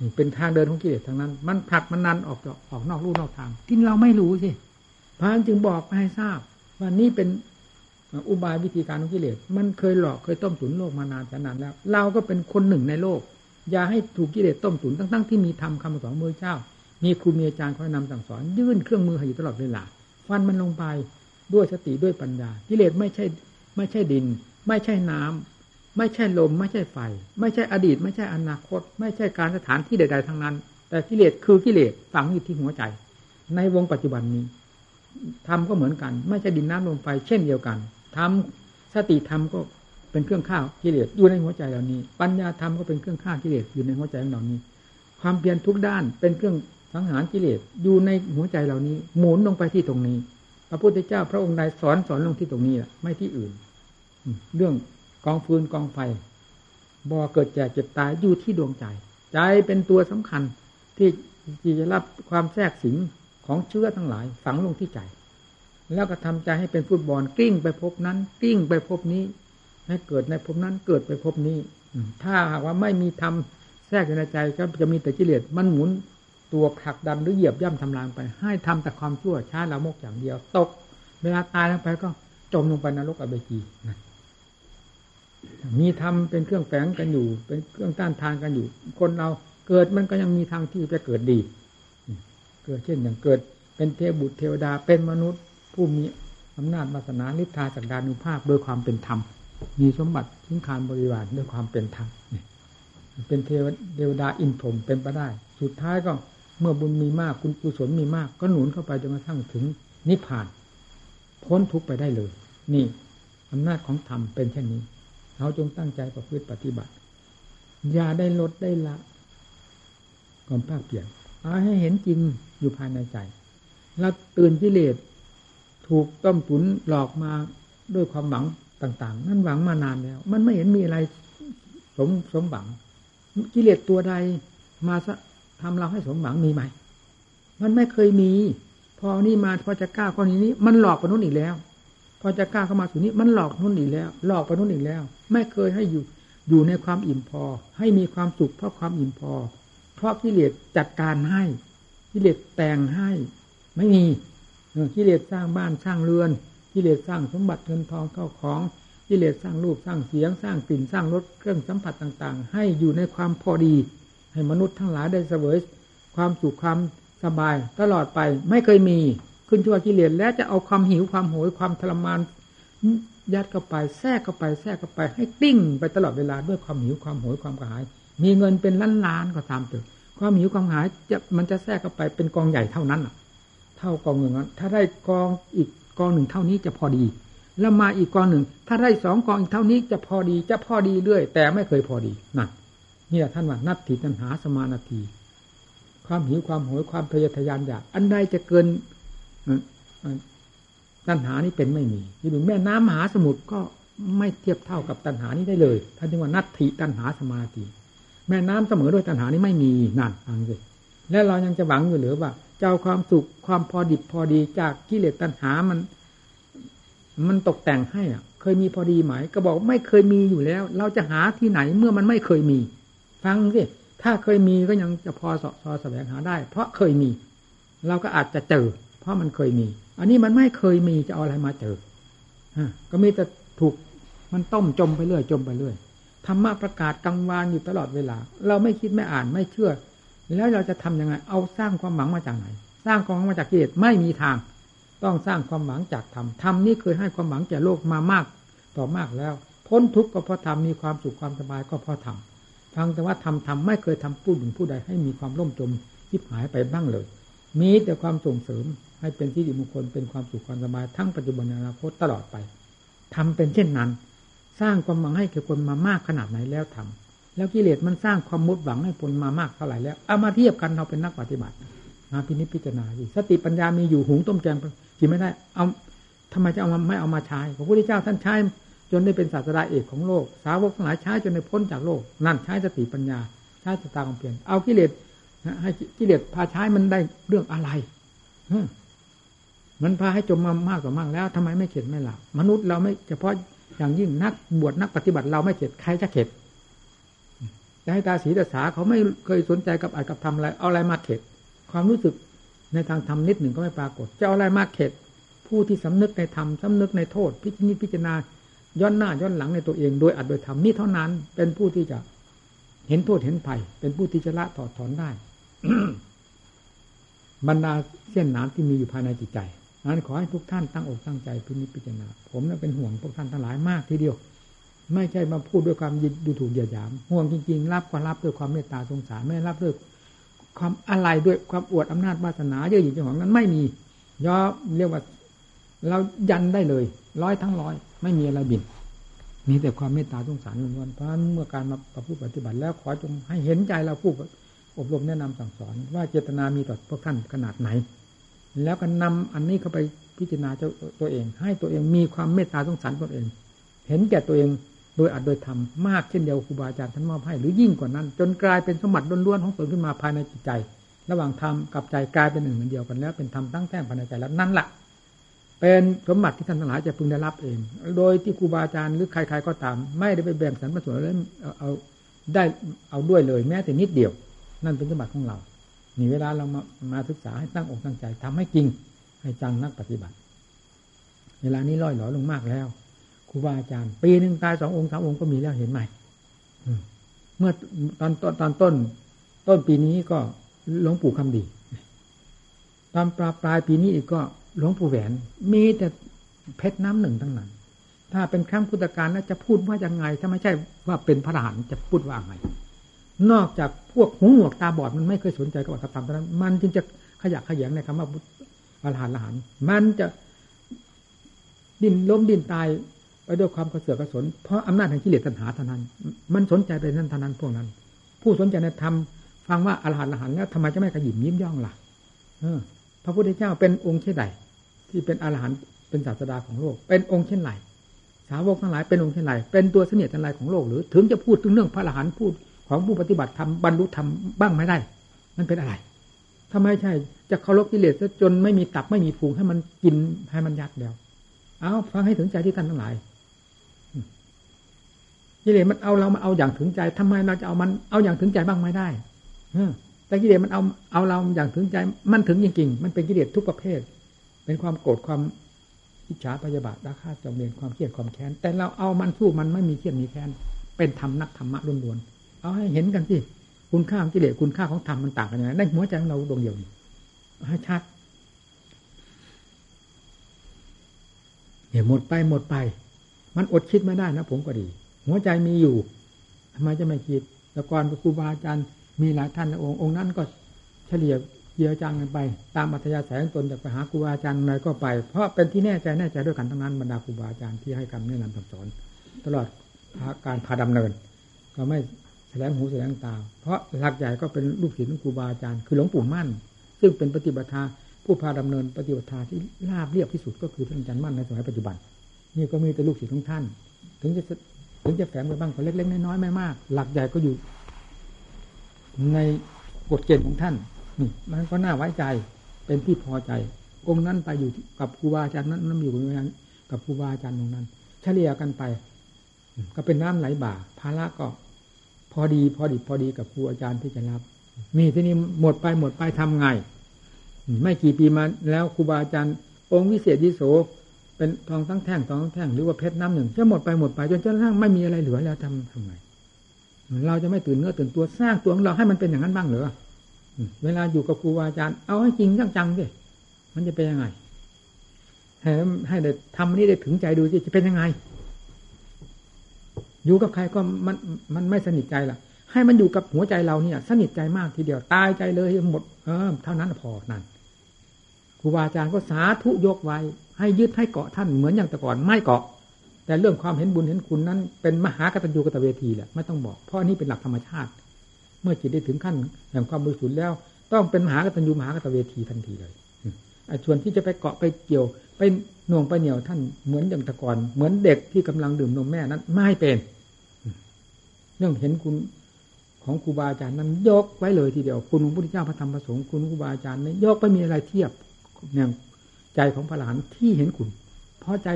นี่เป็นทางเดินของกิเลสทางนั้นมันผลักมันนันออกนอกลู่นอกทางที่เราไม่รู้สิพระจึงบอกให้ทราบว่านี่เป็นอุบายวิธีการของกิเลสมันเคยหลอกเคยต้มตุ๋นโลกมานานแสนนานแล้วเราก็เป็นคนหนึ่งในโลกอย่าให้ถูกกิเลสต้มตุ๋นทั้งที่มีธรรมคำสอนของพระพุทธเจ้ามีครูมีอาจารย์คอยนำสั่งสอนยื่นเครื่องมือให้อยู่ตลอดเวลาฟันมันลงไปด้วยสติด้วยปัญญากิเลสไม่ใช่ดินไม่ใช่น้ำไม่ใช่ลมไม่ใช่ไฟไม่ใช่อดีตไม่ใช่อนาคตไม่ใช่การสถานที่ใดๆทั้งนั้นแต่กิเลสคือกิเลสฝังอยู่ที่หัวใจในวงปัจจุบันนี้ธรรมก็เหมือนกันไม่ใช่ดินน้ำลมไฟเช่นเดียวกันธรรมสติธรรมก็เป็นเครื่องฆ่ากิเลสอยู่ในหัวใจเหล่านี้ปัญญาธรรมก็เป็นเครื่องฆ่ากิเลสอยู่ในหัวใจเหล่านี้ความเพียรทุกด้านเป็นเครื่องสังหารกิเลสอยู่ในหัวใจเหล่านี้หมุนลงไปที่ตรงนี้พระพุทธเจ้าพระองค์ใดสอนลงที่ตรงนี้ล่ะไม่ที่อื่นเรื่องกองฟืนกองไฟบ่เกิดแก่เจ็บตายอยู่ที่ดวงใจใจเป็นตัวสำคัญที่จะรับความแทรกสิงของเชื้อทั้งหลายฝังลงที่ใจแล้วก็ทำใจให้เป็นฟุตบอลกลิ้งไปพบนั้นกลิ้งไปพบนี้ให้เกิดในพบนั้นเกิดไปพบนี้ถ้าหากว่าไม่มีธรรมแทรกอยู่ในใจก็จะมีแต่กิเลสมันหมุนตัวผลักดันหรือเหยียบย่ำทำลายไปให้ทำแต่ความชั่วช้าละมกอย่างเดียวตกเวลาตายลงไปก็จมลงไปนรกอบเบกีนะมีธรรมเป็นเครื่องแฝงกันอยู่เป็นเครื่องต้านทานกันอยู่คนเราเกิดมันก็ยังมีทางที่จะเกิดดีเกิดเช่นอย่างเกิดเป็นเทพบุตรเทวดาเป็นมนุษย์ผู้มีอำนาจวาสนาฤทธาศักดานุภาพโดยความเป็นธรรมมีสมบัติทิ้งคานบริวารด้วยความเป็นธรรมเป็นเทวดาอินทร์พรหมเป็นไปได้สุดท้ายก็เมื่อบุญมีมากกุศลมีมากก็หนุนเข้าไปจนกระทั่งถึงนิพพานพ้นทุกข์ไปได้เลยนี่อำนาจของธรรมเป็นเช่นนี้เราจงตั้งใจประพฤติปฏิบัติอย่าได้ลดได้ละความภาคเพียรเอาให้เห็นจริงอยู่ภายในใจเราตื่นกิเลสถูกต้มตุ๋นหลอกมาด้วยความหวังต่างๆนั่นหวังมานานแล้วมันไม่เห็นมีอะไรสมหวังกิเลสตัวใดมาทำเราให้สมหวังมีไหม มันไม่เคยมีพอนี่มาพอจะก้าวข้อนี้นี่มันหลอกไปนู่นอีกแล้วพอจะก้าวเข้ามาสู่นี้มันหลอกนู่นอีกแล้วหลอกไปนู่นอีกแล้วไม่เคยให้อยู่ในความอิ่มพอให้มีความสุขเพราะความอิ่มพอเพราะกิเลสจัดการให้กิเลสแต่งให้ไม่มีกิเลสสร้างบ้านสร้างเรือนกิเลสสร้างสมบัติเงินทองเข้าของกิเลสสร้างรูปสร้างเสียงสร้างกลิ่นสร้างรสเครื่องสัมผัสต่างๆให้อยู่ในความพอดีให้มนุษย์ทั้งหลายได้เสวยความสุขความสบายตลอดไปไม่เคยมีขึ้นชั่วกิเลสและจะเอาความหิวความโหยความทรมานยัดเข้าไปแทรกเข้าไปให้ติ้งไปตลอดเวลาด้วยความหิวความโหยความกระหายมีเงินเป็นล้านๆก็ตามเถอะความหิวความหายมันจะแทรกเข้าไปเป็นกองใหญ่เท่านั้นเท่ากองหนึ่งถ้าได้กองอีกกองหนึ่งเท่านี้จะพอดีแล้วมาอีกกองหนึ่งถ้าได้สองกองอีกเท่านี้จะพอดีเรื่อยแต่ไม่เคยพอดีนั่นนี่แหละท่านว่านัตถิตัณหาสมานาทีความหิวความโหยความทะเยอทะยานอยากอันใดจะเกินตัณหานี้เป็นไม่มีถึงแม่น้ำมหาสมุทรก็ไม่เทียบเท่ากับตัณหานี้ได้เลยท่านจึงว่านัตถิตัณหาสมานาทีแม่น้ำเสมอด้วยตัณหานี้ไม่มีนั่นฟังสิและเรายังจะหวังอยู่หรือว่าเจ้าความสุขความพอดิบพอดีจากกิเลสตัณหามันตกแต่งให้อ่ะเคยมีพอดีไหมก็บอกไม่เคยมีอยู่แล้วเราจะหาที่ไหนเมื่อมันไม่เคยมีฟังสิถ้าเคยมีก็ยังจะพอสะแสวงหาได้เพราะเคยมีเราก็อาจจะเจอเพราะมันเคยมีอันนี้มันไม่เคยมีจะเอาอะไรมาเจอก็มีแต่ถูกมันต้มจมไปเรื่อยธรรมะประกาศกลางวานอยู่ตลอดเวลาเราไม่คิดไม่อ่านไม่เชื่อแล้วเราจะทำยังไงเอาสร้างความหวังมาจากไหนสร้างความหวังมาจากกิเลสไม่มีทางต้องสร้างความหวังจากธรรมธรรมนี่เคยให้ความหวังแก่โลกมามากต่อมากแล้วพ้นทุกข์ก็เพราะธรรมมีความสุขความสบายก็เพราะธรรมฟังแต่ว่าธรรมไม่เคยทำผู้หนึ่งผู้ใดให้มีความล่มจมยิบหายไปบ้างเลยมีแต่ความส่งเสริมให้เป็นที่ดีมงคลเป็นความสุขความสบายทั้งปัจจุบันและอนาคตตลอดไปทำเป็นเช่นนั้นสร้างความหวังให้แก่คนมามากขนาดไหนแล้วทำแล้วกิเลสมันสร้างความมุดหวังให้คนมามากเท่าไหร่แล้วเอามาเทียบกันเราเป็นนักปฏิบัติมาพิจารณาสติปัญญามีอยู่หุงต้มแกงกินไม่ได้เอาทำไมจะเอาไม่เอามาใช้พระพุทธเจ้าท่านใช้จนได้เป็นศาสดาเอกของโลกสาวกทั้งหลายใช้จนได้พ้นจากโลกนั่นใช้สติปัญญาใช้สตางค์ความเพียรเอากิเลสให้กิเลสพาใช้มันได้เรื่องอะไรมันพาให้จมมามากกว่ามากแล้วทำไมไม่เข็ดไม่หลับมนุษย์เราไม่เฉพาะอย่างยิ่งนักบวชนักปฏิบัติเราไม่เข็ดใครจะเข็ดแต่ให้ตาสีตาสาเขาไม่เคยสนใจกับอัดกับทำอะไรเอาอะไรมาเข็ดความรู้สึกในทางธรรมนิดหนึ่งก็ไม่ปรากฏจะเอาอะไรมาเข็ดผู้ที่สำนึกในธรรมสำนึกในโทษพิจารณาย้อนหน้าย้อนหลังในตัวเองโดยอัดโดยทำนี่เท่านั้นเป็นผู้ที่จะเห็นโทษเห็นภัยเป็นผู้ที่จะละถอดถอนได้ บรรดาเส้นหนามที่มีอยู่ภายในจิตใจนั้นขอให้ทุกท่านตั้งอกตั้งใจพิจารณาผมนั้นเป็นห่วงพวกท่านทั้งหลายมากทีเดียวไม่ใช่มาพูดด้วยความดูถูกเหยียดหยามห่วงจริงๆรับก็รับด้วยความเมตตาสงสารไม่รับด้วยความอะไรด้วยความอวดอำนาจวาสนาเยอะหยิ่งเจ้าของนั้นไม่มีย่อเรียกว่าเรายันได้เลยร้อยทั้งร้อยไม่มีอะไรบินมีแต่ความเมตตาสงสารล้วนๆเพราะฉะนั้นเมื่อการมาประพฤติปฏิบัติแล้วขอจงให้เห็นใจเราผู้อบรมแนะนำสั่งสอนว่าเจตนามีต่อพวกท่านขนาดไหนแล้วก็นำอันนี้เข้าไปพิจารณาตัวเองให้ตัวเองมีความเมตตาสงสารตนเองเห็นแก่ตัวเองโดยอัดโดยทำมากเช่นเดียวครูบาอาจารย์ท่านมอบให้หรือยิ่งกว่านั้นจนกลายเป็นสมบัติล้วนๆของตนขึ้นมาภายในจิตใจระหว่างธรรมกับใจกลายเป็นหนึ่งเหมือนเดียวกันแล้วเป็นธรรมตั้งแท้ภายในใจแล้วนั่นแหละเป็นสมบัติที่ท่านทั้งหลายจะพึงได้รับเองโดยที่ครูบาอาจารย์หรือใครๆก็ตามไม่ได้ไปแบ่งสรรส่วนแล้วเอาได้เอาด้วยเลยแม้แต่นิดเดียวนั่นเป็นสมบัติของเรานี่เวลาเรามาศึกษาให้ตั้งอกตั้งใจทำให้จริงให้จังนักปฏิบัติเวลานี้ล่อยหลอลงมากแล้วครูบาอาจารย์ปีนึงตาย2 องค์ 3 องค์ก็มีแล้วเห็นไหมเมื่อตอนต้นปีนี้ก็หลวงปู่คำดีตอนปลายปีนี้อีกก็หลวงปู่แหวนมีแต่เพชรน้ำหนึ่งทั้งนั้นถ้าเป็นครั้งพุทธกาลแล้วจะพูดว่ายังไงถ้าไม่ใช่ว่าเป็นพระอรหันต์จะพูดว่าไงนอกจากพวกหูหนวกตาบอดมันไม่เคยสนใจกับอัตถธรรมเท่านั้นมันจึงจะขยักขยงในคำว่าอรหันต์มันจะดิ้นล้มดิ้นตายไปด้วยความกระเสือกกระสนเพราะอำนาจแห่งกิเลสตัณหาเท่านั้นมันสนใจไปนั้นเท่านั้นพวกนั้นผู้สนใจในธรรมฟังว่าอรหันต์แล้วทำไมจะไม่กระหยิมยิ้มย่องล่ะพระพุทธเจ้าเป็นองค์เช่นใดที่เป็นอรหันต์เป็นศาสดาของโลกเป็นองค์เช่นไรสาวกทั้งหลายเป็นองค์เช่นไรเป็นตัวเสนียดจันไรของโลกหรือถึงจะพูดถึงเรื่องพระอรหันต์พูดของผู้ปฏิบัติธรรมบรรลุธรรมบ้างไม่ได้มันเป็นอะไร ถ้าไม่ใช่จะเคารพกิเลสจนไม่มีตับไม่มีพุงให้มันกินให้มันยัดเดียวเอาฟังให้ถึงใจที่ท่านทั้งหลายกิเลสมันเอาเรามันเอาอย่างถึงใจทำไมเราจะเอามันเอาอย่างถึงใจบ้างไม่ได้แต่กิเลสมันเอาเราอย่างถึงใจมันถึงจริงๆมันเป็นกิเลสทุกประเภทเป็นความโกรธความอิจฉาพยาบาทราคะจองเวรความเครียดความแค้นแต่เราเอามันสู้มันไม่มีเครียดมีแค้นเป็นธรรมนักธรรมะล้วนๆเอาให้เห็นกันสิคุณค่าของกิเลสคุณค่าของธรรมมันต่างกันยังไงได้หัวใจของเราดวงเดียวนี่ให้ชัดเนี่ยหมดไปมันอดคิดไม่ได้นะผมก็ดีหัวใจมีอยู่ทำไมจะไม่คิดแต่ก่อนครูบาอาจารย์มีหลายท่านองค์นั้นก็เฉลี่ยเยื้อจางกันไปตามอัธยาศัยของตนอยากไปหาครูบาอาจารย์ไหนก็ไปเพราะเป็นที่แน่ใจด้วยกันทั้งนั้นบรรดาครูบาอาจารย์ที่ให้คำแนะนำสอนตลอดการพาดำเนินก็ไม่แสลงหูแสลงตาเพราะหลักใหญ่ก็เป็นลูกศิษย์ของครูบาอาจารย์คือหลวงปู่มั่นซึ่งเป็นปฏิบัติธรรมผู้พาดำเนินปฏิบัติธรรมที่ราบเรียบที่สุดก็คือท่านอาจารย์มั่นในสมัยปัจจุบันนี่ก็มีแต่ลูกศิษย์ของท่านถึงจะแฝงไปบ้างก็เล็กๆน้อยๆไม่มากหลักใหญ่ก็อยู่ในกฎเกณฑ์ของท่านนี่มันก็น่าไว้ใจเป็นที่พอใจองค์นั้นไปอยู่กับครูบาอาจารย์นั้นนั่นอยู่กับครูบาอาจารย์องค์นั้นเฉลี่ยกันไปก็เป็นน้ำไหลบ่าภาระก็พอดีกับครูอาจารย์ที่จะรับนี่ที่นี่หมดไปทำไงไม่กี่ปีมาแล้วครูบาอาจารย์องค์วิเศษวิโสเป็นทองทั้งแท่งหรือว่าเพชรน้ำหนึ่งจะหมดไปจนกระทั่งไม่มีอะไรเหลือแล้วทำไงเราจะไม่ตื่นเนื้อตื่นตัวสร้างตัวของเราให้มันเป็นอย่างนั้นบ้างเหรอเวลาอยู่กับครูบาอาจารย์เอาให้จริงจังๆสิมันจะเป็นยังไงให้ได้ทำนี่ได้ถึงใจดูสิจะเป็นยังไงอยู่กับใครก็มันไม่สนิทใจล่ะให้มันอยู่กับหัวใจเราเนี่ยสนิทใจมากทีเดียวตายใจเลยหมดเท่านั้นพอนั่นครูบาอาจารย์ก็สาธุยกไว้ให้ยึดให้เกาะท่านเหมือนอย่างแต่ก่อนไม่เกาะแต่เรื่องความเห็นบุญเห็นคุณนั้นเป็นมหากตัญญูกตเวทีแหละไม่ต้องบอกเพราะนี่เป็นหลักธรรมชาติเมื่อจิตได้ถึงขั้นแห่งความบริสุทธิ์แล้วต้องเป็นมหากตัญญูมหากตเวทีทันทีเลยส่วนที่จะไปเกาะไปเกี่ยวไปหน่วงไปเหนี่ยวท่านเหมือนอย่างแต่ก่อนเหมือนเด็กที่กำลังดื่มนมแม่นั้นไม่เป็นเรื่องเห็นคุณของครูบาอาจารย์นั้นยกไว้เลยทีเดียวคุณพระพุทธเจ้าพระธรรมพระสงฆ์คุณครูบาอาจารย์นั้นยกไปมีอะไรเทียบอย่างใจของพระหลานที่เห็นคุณเพราะใจ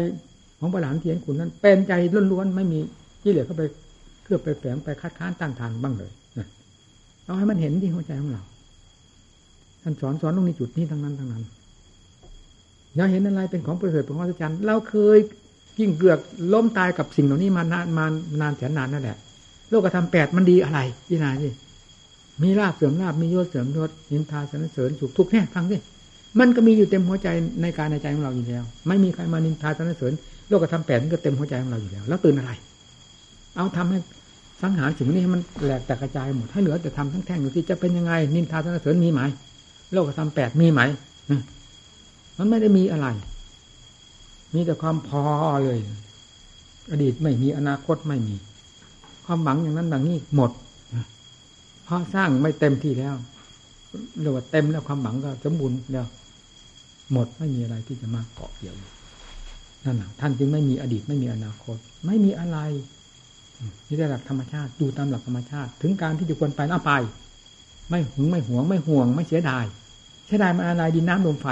ของพระหลานที่เห็นคุณนั้นเป็นใจล้วนๆไม่มีที่เหลือเข้าไปเคลือบไปแฝงไปคัดค้านต้านทานบ้างเลยเอาให้มันเห็นที่หัวใจของเราท่านสอนตรงนี้จุดนี้ทั้งนั้นอย่าเห็นอะไรเป็นของประเสริฐเป็นของอัศจรรย์เราเคยกิ้งเกือกล้มตายกับสิ่งเหล่านี้มานานแสนนานนั่นแหละโลกธรรม8มันดีอะไรพี่นายสิมีลาภเสริมลาภมียศเสริมยศนินทาสรรเสริญสุขทุกข์แน่ฟังสิมันก็มีอยู่เต็มหัวใจในกายในใจของเราอยู่แล้วไม่มีใครมานินทาสรรเสริญโลกธรรม8มันก็เต็มหัวใจของเราอยู่แล้วแล้วตื่นอะไรเอาทำให้สังหารสิ่งนี้ให้มันแหลกแตกกระจายหมดให้เหลือแต่ทำทั้งแท่งอยู่ที่จะเป็นยังไงนินทาสรรเสริญมีไหมโลกธรรม8มีไหมมันไม่ได้มีอะไรมีแต่ความพอเลยอดีตไม่มีอนาคตไม่มีความหวังอย่างนั้นอย่างนี้หมดเพราะสร้างไม่เต็มที่แล้วเรียกว่าเต็มแล้วความหวังก็สมบูรณ์แล้วหมดไม่มีอะไรที่จะมาเกาะเกี่ยวนั่นแหละท่านจึงไม่มีอดีตไม่มีอนาคตไม่มีอะไรนี่ได้หลักธรรมชาติดูตามหลักธรรมชาติถึงการที่จะควรไปเอาไปไม่หึงไม่หวงไม่ห่วงไม่เสียดายมันอะไรดินน้ำลมไฟ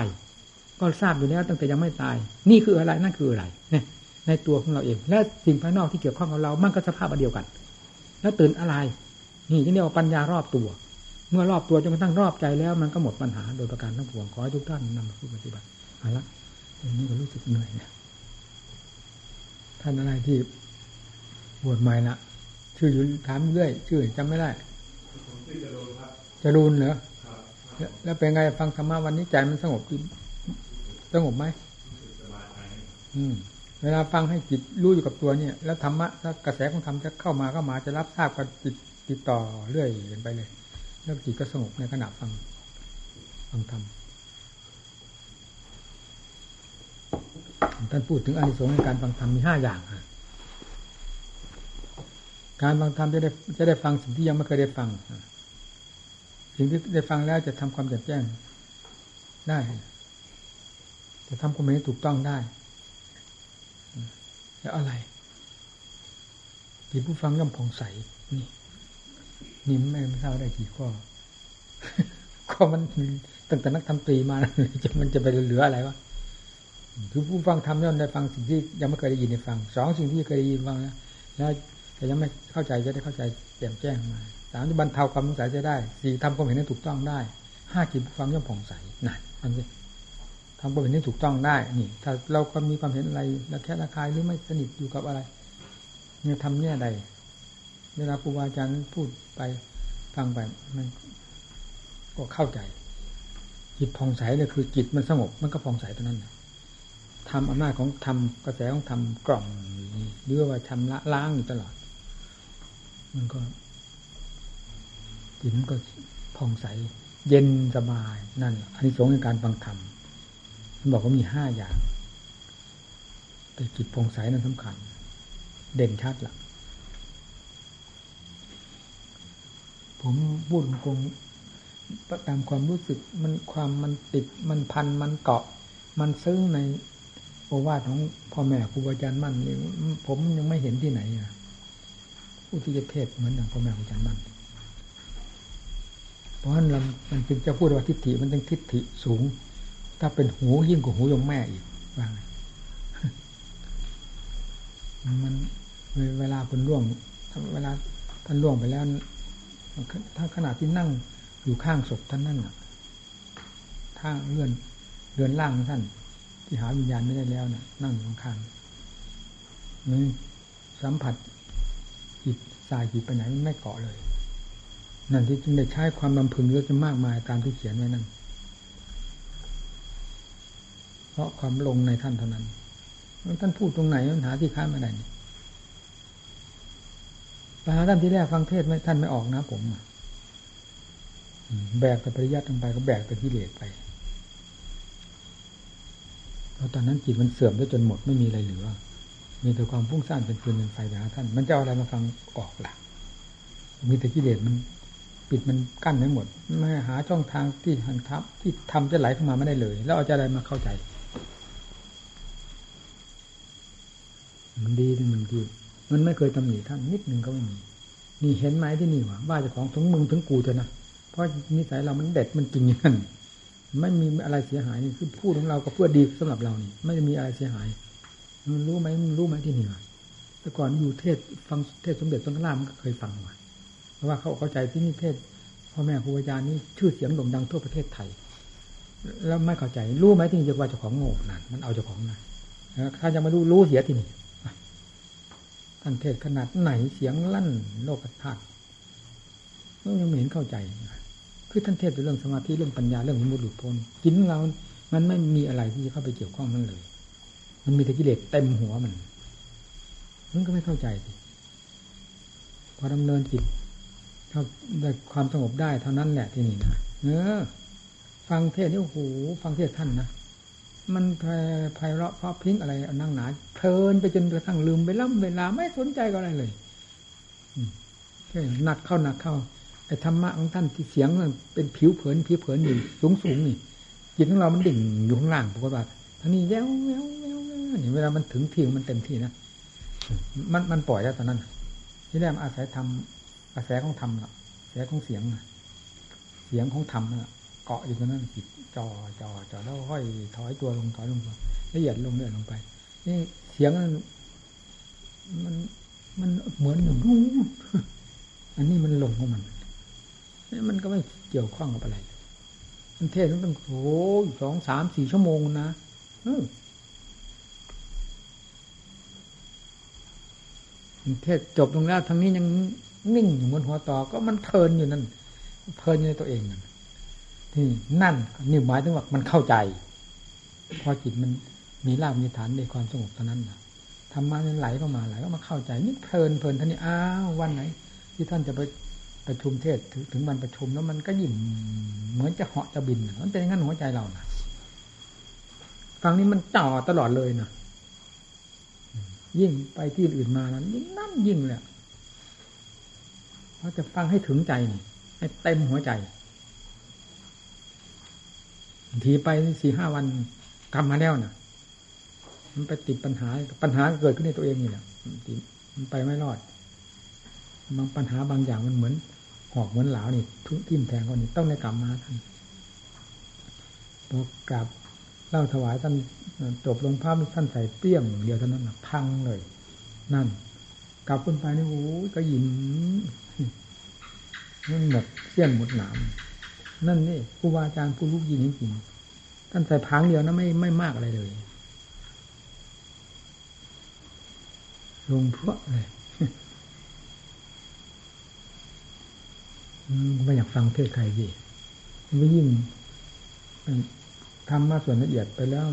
ก็ทราบอยู่แล้วตั้งแต่ยังไม่ตายนี่คืออะไรนั่นคืออะไรในตัวของเราเองและสิ่งภายนอกที่เกี่ยวข้องกับเรามันก็สภาพเดียวกันแล้วตื่นอะไรนี่ที่เรียกว่าปัญญารอบตัวเมื่อรอบตัวจนกระทั่งรอบใจแล้วมันก็หมดปัญหาโดยประการทั้งปวงขอให้ทุกท่านนำมาปฏิบัติเอาละนี่ก็รู้สึกเหนื่อยนะท่านอะไรที่บวชใหม่นะชื่ออยู่ถามเรื่อยชื่อจำไม่ได้จะรูนเหรอแล้วเป็นไงฟังธรรมะวันนี้ใจมันสงบไหมเวลาฟังให้จิตรู้อยู่กับตัวเนี่ยแล้วธรรมะถ้ากระแสของธรรมจะเข้ามาจะรับทราบกับจิตติดต่อเรื่อยกันไปเลยแล้วจิตก็สงบในขณะฟังธรรมท่านพูดถึงอานิสงส์ในการฟังธรรมมี5อย่างการฟังธรรมจะได้ฟังสิ่งที่ยังไม่เคยได้ฟังสิ่งที่ได้ฟังแล้วจะทำความแจ่มแจ้งได้จะทำความเห็นถูกต้องได้แล้วอะไรที่ผู้ฟังย่อมผ่องใสนี่ไม่ทราบได้กี่ข้อ ก็มันตั้งแต่นักธรรมตรีมามันจะไปเหลืออะไรวะคือผู้ฟังทำแล้วได้ฟังสิ่งที่ยังไม่เคยได้ยินได้ฟังสองสิ่งที่เคยได้ยินฟังแล้วแต่ยังไม่เข้าใจจะได้เข้าใจแจ่มแจ้งมาสามจะบรรเทาความสงสัยจะได้สี่ทำความเห็นให้ถูกต้องได้ห้ากินผู้ฟังย่อมผ่องใสนั่นอันนี้ทำความเห็นให้ถูกต้องได้นี่ถ้าเราก็มีความเห็นอะไรระแคะระคายหรือไม่สนิทอยู่กับอะไรเนี่ยทำเนี่ยใดเวลาครูบาอาจารย์พูดไปฟังไปมันก็เข้าใจจิตผ่องใสเลยคือจิตมันสงบมันก็ผ่องใสตัวนั้นทำอำนาจของทำกระแสของทำกล่องหรือว่าทำละล้างอยู่ตลอดมันก็จิตมันก็ผ่องใสเย็นสบายนั่นอานิสงส์ในการฟังธรรมมันบอกว่ามีห้าอย่างแต่จิตผ่องใสนั้นสำคัญเด่นชัดล่ะผมพูดคงตามความรู้สึกมันความมันติดมันพันมันเกาะมันซึ้งในโอวาทของพ่อแม่ครูอาจารย์มั่นนี่ผมยังไม่เห็นที่ไหนอ่ะผู้ที่จะเทศเหมือนอย่างพ่อแม่ครูอาจารย์มั่นเพราะฉะนั้นมันจึงจะพูดว่าทิฏฐิมันต้องทิฏฐิสูงถ้าเป็นหูยิ่งกว่าหูยมแม่อีกว่าไงมันเวลาคนล่วงเวลาท่านล่วงไปแล้วถ้าขณะที่นั่งอยู่ข้างศพท่านนั่นท่าเลื่อนล่างท่านที่หาวิญญาณไม่ได้แล้วนะนั่งอยู่ข้างนี่สัมผัสจิตสายจิตไปไหนไม่เกาะเลยนั่นที่จึงได้ใช้ความบำเพ็ญเยอะจนมากมายตามที่เขียนไว้นั่นเพราะความลงในท่านเท่านั้นท่านพูดตรงไหนมันหาที่ค้านไม่ได้ไปหาท่านที่แรกฟังเทศไม่ท่านไม่ออกนะผมแบกแต่ปริยัติลงไปก็แบกแต่กิเลสไปแล้วตอนนั้นจิตมันเสื่อมไปจนหมดไม่มีอะไรเหลือมีแต่ความฟุ้งซ่านเป็นฟืนเป็นไฟไปหาท่านมันจะเอาอะไรมาฟังออกล่ะมีแต่กิเลสมันปิดมันกั้นไว้หมดไม่หาช่องทางที่หันทับที่ทำจะไหลเข้ามาไม่ได้เลยแล้วเอาจะอะไรมาเข้าใจมันดีที่มันดีมันไม่เคยตำหนิท่านนิดนึงก็ไม่มีนี่เห็นไหมที่นี่ว่าเจ้าของถึงมึงถึงกูเถอะนะเพราะนิสัยเรามันเด็ดมันจริงอย่างนั้นไม่มีอะไรเสียหายนี่คือพูดของเราก็เพื่อดีสำหรับเรานี่ไม่มีอะไรเสียหายรู้ไหมที่นี่ว่าแต่ก่อนอยู่เทศฟังเทศสมเด็จพระนารายณ์มันก็เคยฟังมาเพราะว่าเขาเข้าใจที่นี่เทศพ่อแม่ครูอาจารย์นี่ชื่อเสียงโด่งดังทั่วประเทศไทยแล้วไม่เข้าใจรู้ไหมที่นี่ว่าเจ้าของโง่นั่นมันเอาเจ้าของนั่นถ้ายังไม่รู้เสียที่นี่ท่านเทศขนาดไหนเสียงลั่นโลกธาตุยังไม่เห็นเข้าใจคือท่านเทศเรื่องสมาธิเรื่องปัญญาเรื่องมุดหลุดพ้นจิตเรามันไม่มีอะไรที่เข้าไปเกี่ยวข้องนั่นเลยมันมีแต่กิเลสเต็มหัวมันก็ไม่เข้าใจสิพอดำเนินจิตถ้าได้ความสงบได้เท่านั้นแหละที่นี่นะฟังเทศนี่โอ้โหฟังเทศท่านนะมันไพเราะเพราะพิ้งอะไรนั่งหนาเพลินไปจนกระทั่งลืมไปล่ำเวลาไม่สนใจกับอะไรเลยหนักเข้าไอ้ธรรมะของท่านที่เสียงเป็นผิวเผินอยู่สูงนี่จิตของเรามันดิ่งอยู่ข้างล่างปกติท่านี้แย้วนี่เวลามันถึงที่มันเต็มที่นะมันปล่อยแล้วตอนนั้นที่แรกอาศัยธรรมกระแสของธรรมน่ะกระแสของเสียงของธรรมน่ะเกาะอยู่ตรงนั้นจิตจ่อแล้วค่อยถอยตัวลงละเอียดลงลงไปนี่เสียงนั้นมันเหมือนหนึ่งรูอันนี้มันลงของมันก็ไม่เกี่ยวข้องกับอะไรมันเทศต้องโอ้สองสามสี่ชั่วโมงนะมันเทศจบลงแล้วทางนี้ยังนิ่งอยู่บนหัวต่อก็มันเพลินอยู่นั่นเพลินอยู่ในตัวเองนั่นนี่หมายถึงว่ามันเข้าใจพอจิตมันมีรากมีฐานในความสงบเท่านั้นนะธรรมะนั้นไหลเข้ามาเข้าใจนี่เพลินท่านนี่อ้าววันไหนที่ท่านจะไปประชุมเทศถึงวันประชุมแล้วมันก็ยิ่งเหมือนจะเหาะจะบินมันเป็นอย่างนั้นหัวใจเรานะฟังนี้มันจ่อตลอดเลยนะยิ่งไปที่อื่นมานั้นยิ่งนั่นยิ่งแหละเพราะจะฟังให้ถึงใจนี่ให้เต็มหัวใจทีไป 4-5 วันกลับมาแล้วนะมันไปติดปัญหาเกิดขึ้นในตัวเองนี่แหละมันไปไม่รอดบางปัญหาบางอย่างมันเหมือนหอกเหมือนหลาวนี่ทุกทิ่มแทงเขานี่ต้องได้กลับมาท่าน กราบเล่าถวายท่านจบลงภาพท่านใส่เปี้ยงเดียวเท่านั้นพังเลยนั่นกลับขึ้นไปนี่โอ้ก็หยินนั่นหมดเสี้ยนหมดหนามนั่นนี่ครูบาอาจารย์ผู้ลูกยินจริงท่านใส่พังเดียวนะไม่มากอะไรเลยลงพวกเลยไม่อยากฟังเทศใครดิไม่ยิ่งทำมาส่วนละเอียดไปแล้ว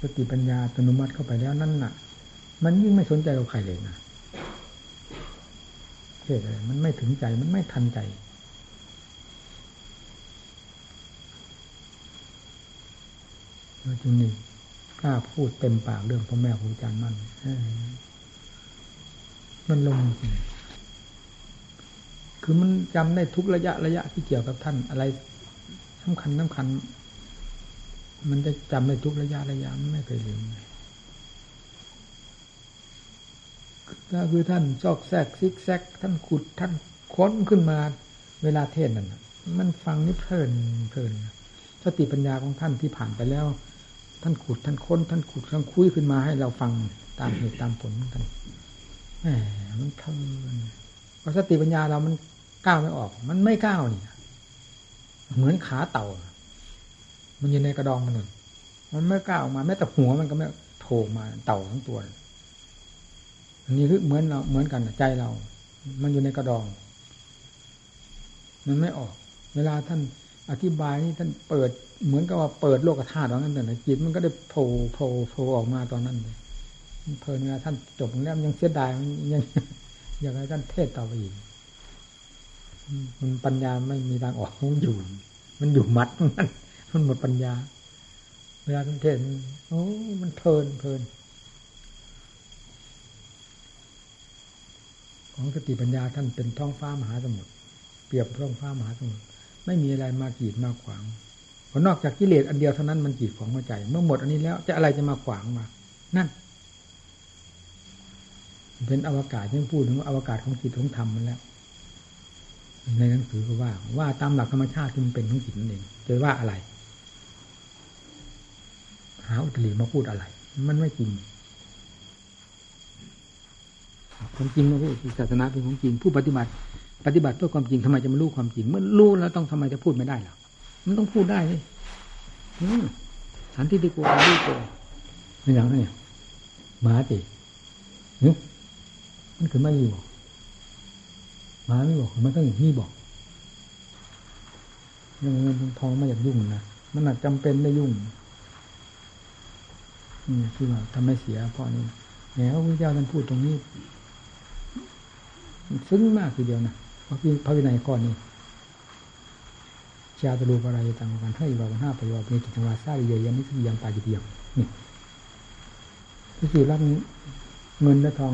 สติปัญญาอัตโนมัติเข้าไปแล้วนั่นน่ะมันยิ่งไม่สนใจกับใครเลยนะเทศอะไรมันไม่ถึงใจมันไม่ทันใจเราจึงนี่กล้าพูดเต็มปากเรื่องพ่อแม่ครูอาจารย์มั่นมันลงจริงคือมันจำได้ทุกระยะที่เกี่ยวกับท่านอะไรสำคัญมันจะจำได้ทุกระยะไม่เคยลืมถ้าคือท่านซอกแซกซิกแซกท่านขุดท่านค้นขึ้นมาเวลาเทศน์นั่นมันฟังนี่เพลินสติปัญญาของท่านที่ผ่านไปแล้วท่านขุดท่านค้นท่านขุดท่านคุยขึ้นมาให้เราฟังตามเหตุตามผลของท่านแหมมันเพลินเพราะสติปัญญาเรามันก้าวไม่ออกมันไม่ก้าวนี่เหมือนขาเต่ามันอยู่ในกระดองมันมันไม่ก้าวออกมาแม้แต่หัวมันก็ไม่โผล่มาเต่าทั้งตัวอันนี้คือเหมือนกันใจเรามันอยู่ในกระดองมันไม่ออกเวลาท่านอธิบายนี่ท่านเปิดเหมือนกับว่าเปิดโลกธาตุตอนนั้นแต่จิตมันก็ได้โผล่ออกมาตอนนั้นเลยเพลินเวลาท่านจบแล้วยังเสียดายยังอยากให้ท่านเทศต่อไปอีกมันปัญญาไม่มีทางออกมันอยู่มัดมันหมดปัญญาเวลาท่านเทศโอ้มันเพลินของสติปัญญาท่านเป็นท้องฟ้ามหาสมุทรเปรียบท้องฟ้ามหาสมุทรไม่มีอะไรมากีดมาขวางเพราะนอกจากกิเลสอันเดียวเท่านั้นมันกีดของหัวใจเมื่อหมดอันนี้แล้วจะอะไรจะมาขวางมานั่นเป็นอวกาศที่พูดถึงอวกาศของจิตของธรรมมันแล้วในหนังสือก็ว่าตามหลักธรรมชาติที่มันเป็นของจิตนั่นเองจะว่าอะไรหาอุตริมาพูดอะไรมันไม่จริงความจริงมาพูดศาสนาเป็นของจริงผู้ปฏิบัติเพื่อความจริงทำไมจะไม่รู้ความจริงเมื่อรู้แล้วต้องทำไมจะพูดไม่ได้หรอมันต้องพูดได้เลยสันติโกรู้ตัวไม่อย่างนั้นเนี่ยหมาติมันคือไม่มีบอกหมาไม่บอกมันต้องมีบอกยังเงินทองไม่อยากยุ่งนะมันอาจจำเป็นได้ยุ่งคือว่าทำให้เสียพ่อนี่แหมพระพุทธเจ้าท่านพูดตรงนี้ซึ้งมากทีเดียวนะพระวินัยข้อนี้ชาตรูปอะไรต่างกันให้บาปห้าประโยชน์ในกิจวัตรสร้างเยอะแยะนี่คือยังปาจิเตียมนี่ที่คือรับเงินและทอง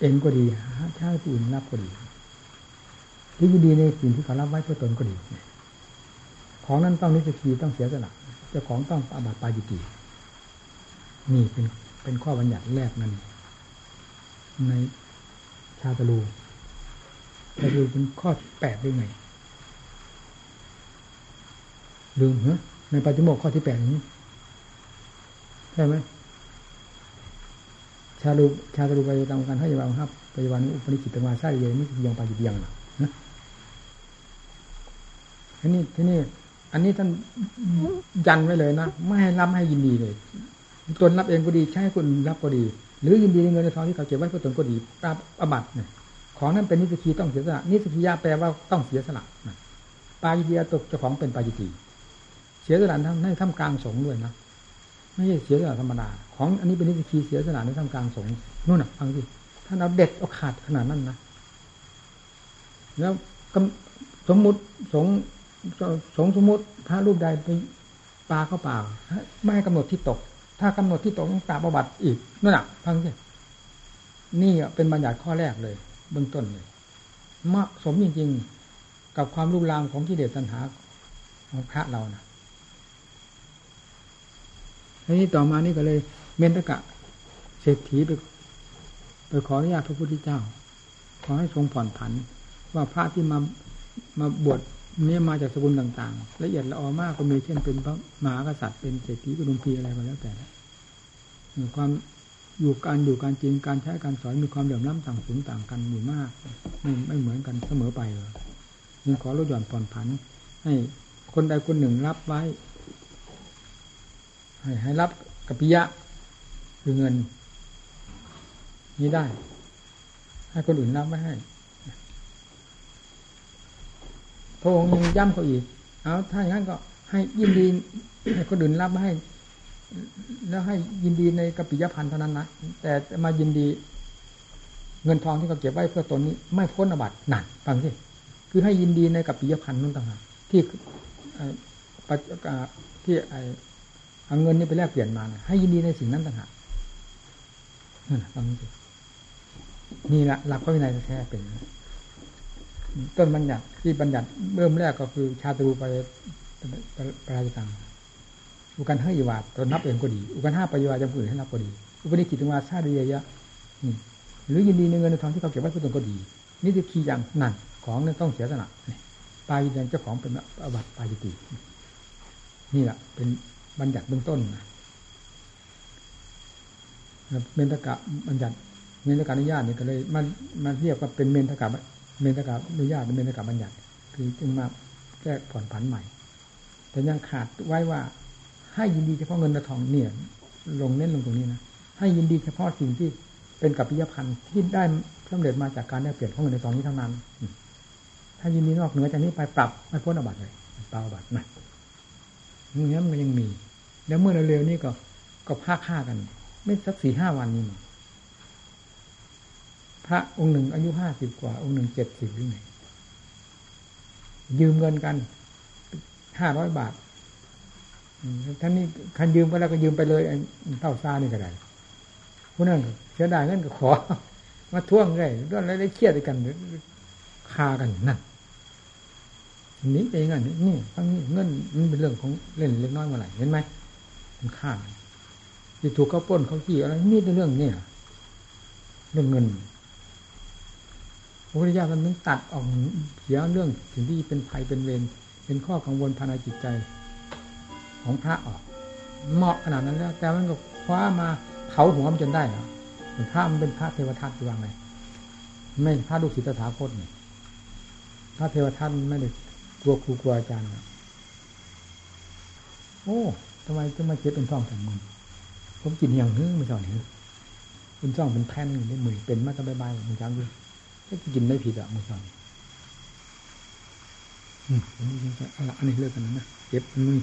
เองก็ดีใช้ผู้อื่นรับก็ดีที่ดีในสิ่งที่เขารับไว้เพื่อตนก็ดีของนั้นต้องนิสัยต้องเสียสละเจ้าของต้องอาบัติปาจิตีนี่เป็นข้อบัญญัติแรกนั้นในชาตรูชาตรูเป็นข้อ8ได้ไงลืมฮะในปาฏิโมกข์ข้อที่8นี้ใช่ไหมชาตรูไปตามการให้ยาบังคับปัจจุบันอุปนิจิตตังวาไส้เยนี่คือยังปาจิเตียงนะทีนี้อันนี้ท่านยันไว้เลยนะไม่ให้รับให้ยินดีเลยตนรับเองก็ดีใช้คนรับก็ดีหรือยินดีในเงินในทองที่เขาเก็บไว้เพื่อตนก็ดีปราบอบัติเนี่ยของนั้นเป็นนิสกีต้องเสียสละนิสกียาแปลว่าต้องเสียสละปาจิเตียตกเจ้าของเป็นปาจิตีเสียสละทั้งให้ทำกลางสงฆ์ด้วยนะไม่ใช่เสียสละธรรมดาของอันนี้เป็นนิสกีเสียสละในทำกลางสงฆ์นู่นน่ะฟังดิท่านเอาเด็ดเอาขาดขนาดนั้นนะแล้วสมมุติสงฆ์สมมุติพระรูปใดไปปาเข้าป่าไม่ให้กำหนดที่ตกถ้ากำหนดที่ตกต้องปราบอบัติอีกนั่นน่ะฟังดินี่เป็นบัญญัติข้อแรกเลยเบื้องต้นเลยเหมาะสมจริงๆกับความรุนแรงของกิเลสตัณหาของพระเรานะทีนี้ต่อมานี่ก็เลยเมนตกะเศรษฐีไปขออนุญาตพระพุทธเจ้าขอให้ทรงผ่อนผันว่าพระที่มาบวช นี่มาจากสกุลต่างๆละเอียดละออมากก็มีเช่นเป็นพระมหากษัตริย์เป็นเศรษฐีเป็นดุมพีอะไรมาแล้วแต่ความอยู่การจริงการใช้การสอนมีความเหลื่อมล้ำต่างสูงต่างกันอยู่มากไม่เหมือนกันเสมอไปเลยจึงขอลดหย่อนผ่อนผันให้คนใดคนหนึ่งรับไว้ให้รับกัปปิยะคือเงินนี้ได้ให้คนอื่นรับไม่ให้พระองค์ยังย้ำเขาอีกเอาถ้าอย่างนั้นก็ให้ยินดีให้คนอื่นรับไม่ให้แล้วให้ยินดีในกัปปิยพันธ์เท่านั้นนะแต่มายินดีเงินทองที่เขาเก็บไว้เพื่อตนนี้ไม่พ้นอบัติหนักฟังสิคือให้ยินดีในกัปปิยพันธ์นั่นต่างหากที่เอาเงินนี้ไปแลกเปลี่ยนมาให้ยินดีในสิ่งนั้นต่างหากนั่นฟังสินี่แหละหลักพระวินัยแท้เป็นต้นบัญญัติที่บัญญัติเริ่มแรกก็คือชาตรูปราชตังอุกันห้าอิวาตนับเองก็ดีอุกันห้าปริวาจำผู้อื่นให้นับก็ดีอุปนิกิตังวาชาติเยอะหรือยินดีในเงินในทองที่เขาเก็บไว้เพื่อตนก็ดีนี่คือคีย์อย่างหนักของนั้นต้องเสียสละปายินดีเจ้าของเป็นอบัติปายิตินี่แหละเป็นบัญญัติเบื้องต้นเมนตกะบัญญัติเมนตกะอนุญาตนี่ก็เลยมันเรียกว่าเป็นเมนตกะอนุญาตเป็นเมนตกะบัญญัติคือจึงมาแก้ผ่อนผันใหม่แต่ยังขาดไว้ว่าให้ยินดีเฉพาะเงินและทองเนี่ยลงเน้นลงตรงนี้นะให้ยินดีเฉพาะสิ่งที่เป็นกัปปิยพันธ์ที่ได้สำเร็จมาจากการแลกเปลี่ยนของเงินในทองนี้เท่านั้นถ้ายินดีนอกเหนือจากนี้ไปปรับไม่พ้นอาบัติเลยเปล่าอาบัตินะอย่างนี้มันยังมีแล้วเมื่อเร็วๆนี้ก็ฆ่ากันไม่สัก 4-5 วันนี้พระองค์หนึ่งอายุ50กว่าองค์หนึ่ง70หรือไงยืมเงินกัน500 บาทท่านนี่คันยืมก็แล้วก็ยืมไปเลยเต้าซ่านี่ก็ได้ผู้นั่นเสียดายเงินก็ขอมาท่วงเลยด้วยอะไรได้เครียดกันคากันนั่นนี้เป็นอย่างนี้นี่ทั้งนี้เงินมันเป็นเรื่องของเล่นเล็กน้อยเมื่อไหร่เห็นไหมมันฆ่าที่ถูกเขาปล้นเขาจี้อะไรนี่เป็นเรื่องเนี่ยเรื่องเงินพระพุทธเจ้ามันตัดออกเสียเรื่องสิ่งที่เป็นภัยเป็นเวรเป็นข้อกังวลภายในจิตใจของพระออกเหมาะขนาดนั้นแล้วแต่มันก็คว้ามาเผาหัวมันจนได้เหรอพระมันเป็นพระเทวทัตอยู่ว่างไงไม่พระลูกศิษย์ตถาคตนี่พระเทวทัตไม่ได้กลัวครูกลัวอาจารย์โอ้ทำไมจะมาเจ็บเป็นซ่องแต่มือผมกินอย่างนึงไม่ใช่หรือเป็นซ่องเป็นแผ่นอยู่ในมือเป็นมาตะใบๆเหมือนกันด้วยถ้ากินไม่ผิดอ่ะมือซ่องอันนี้เลิกกันนะเจ็บมือ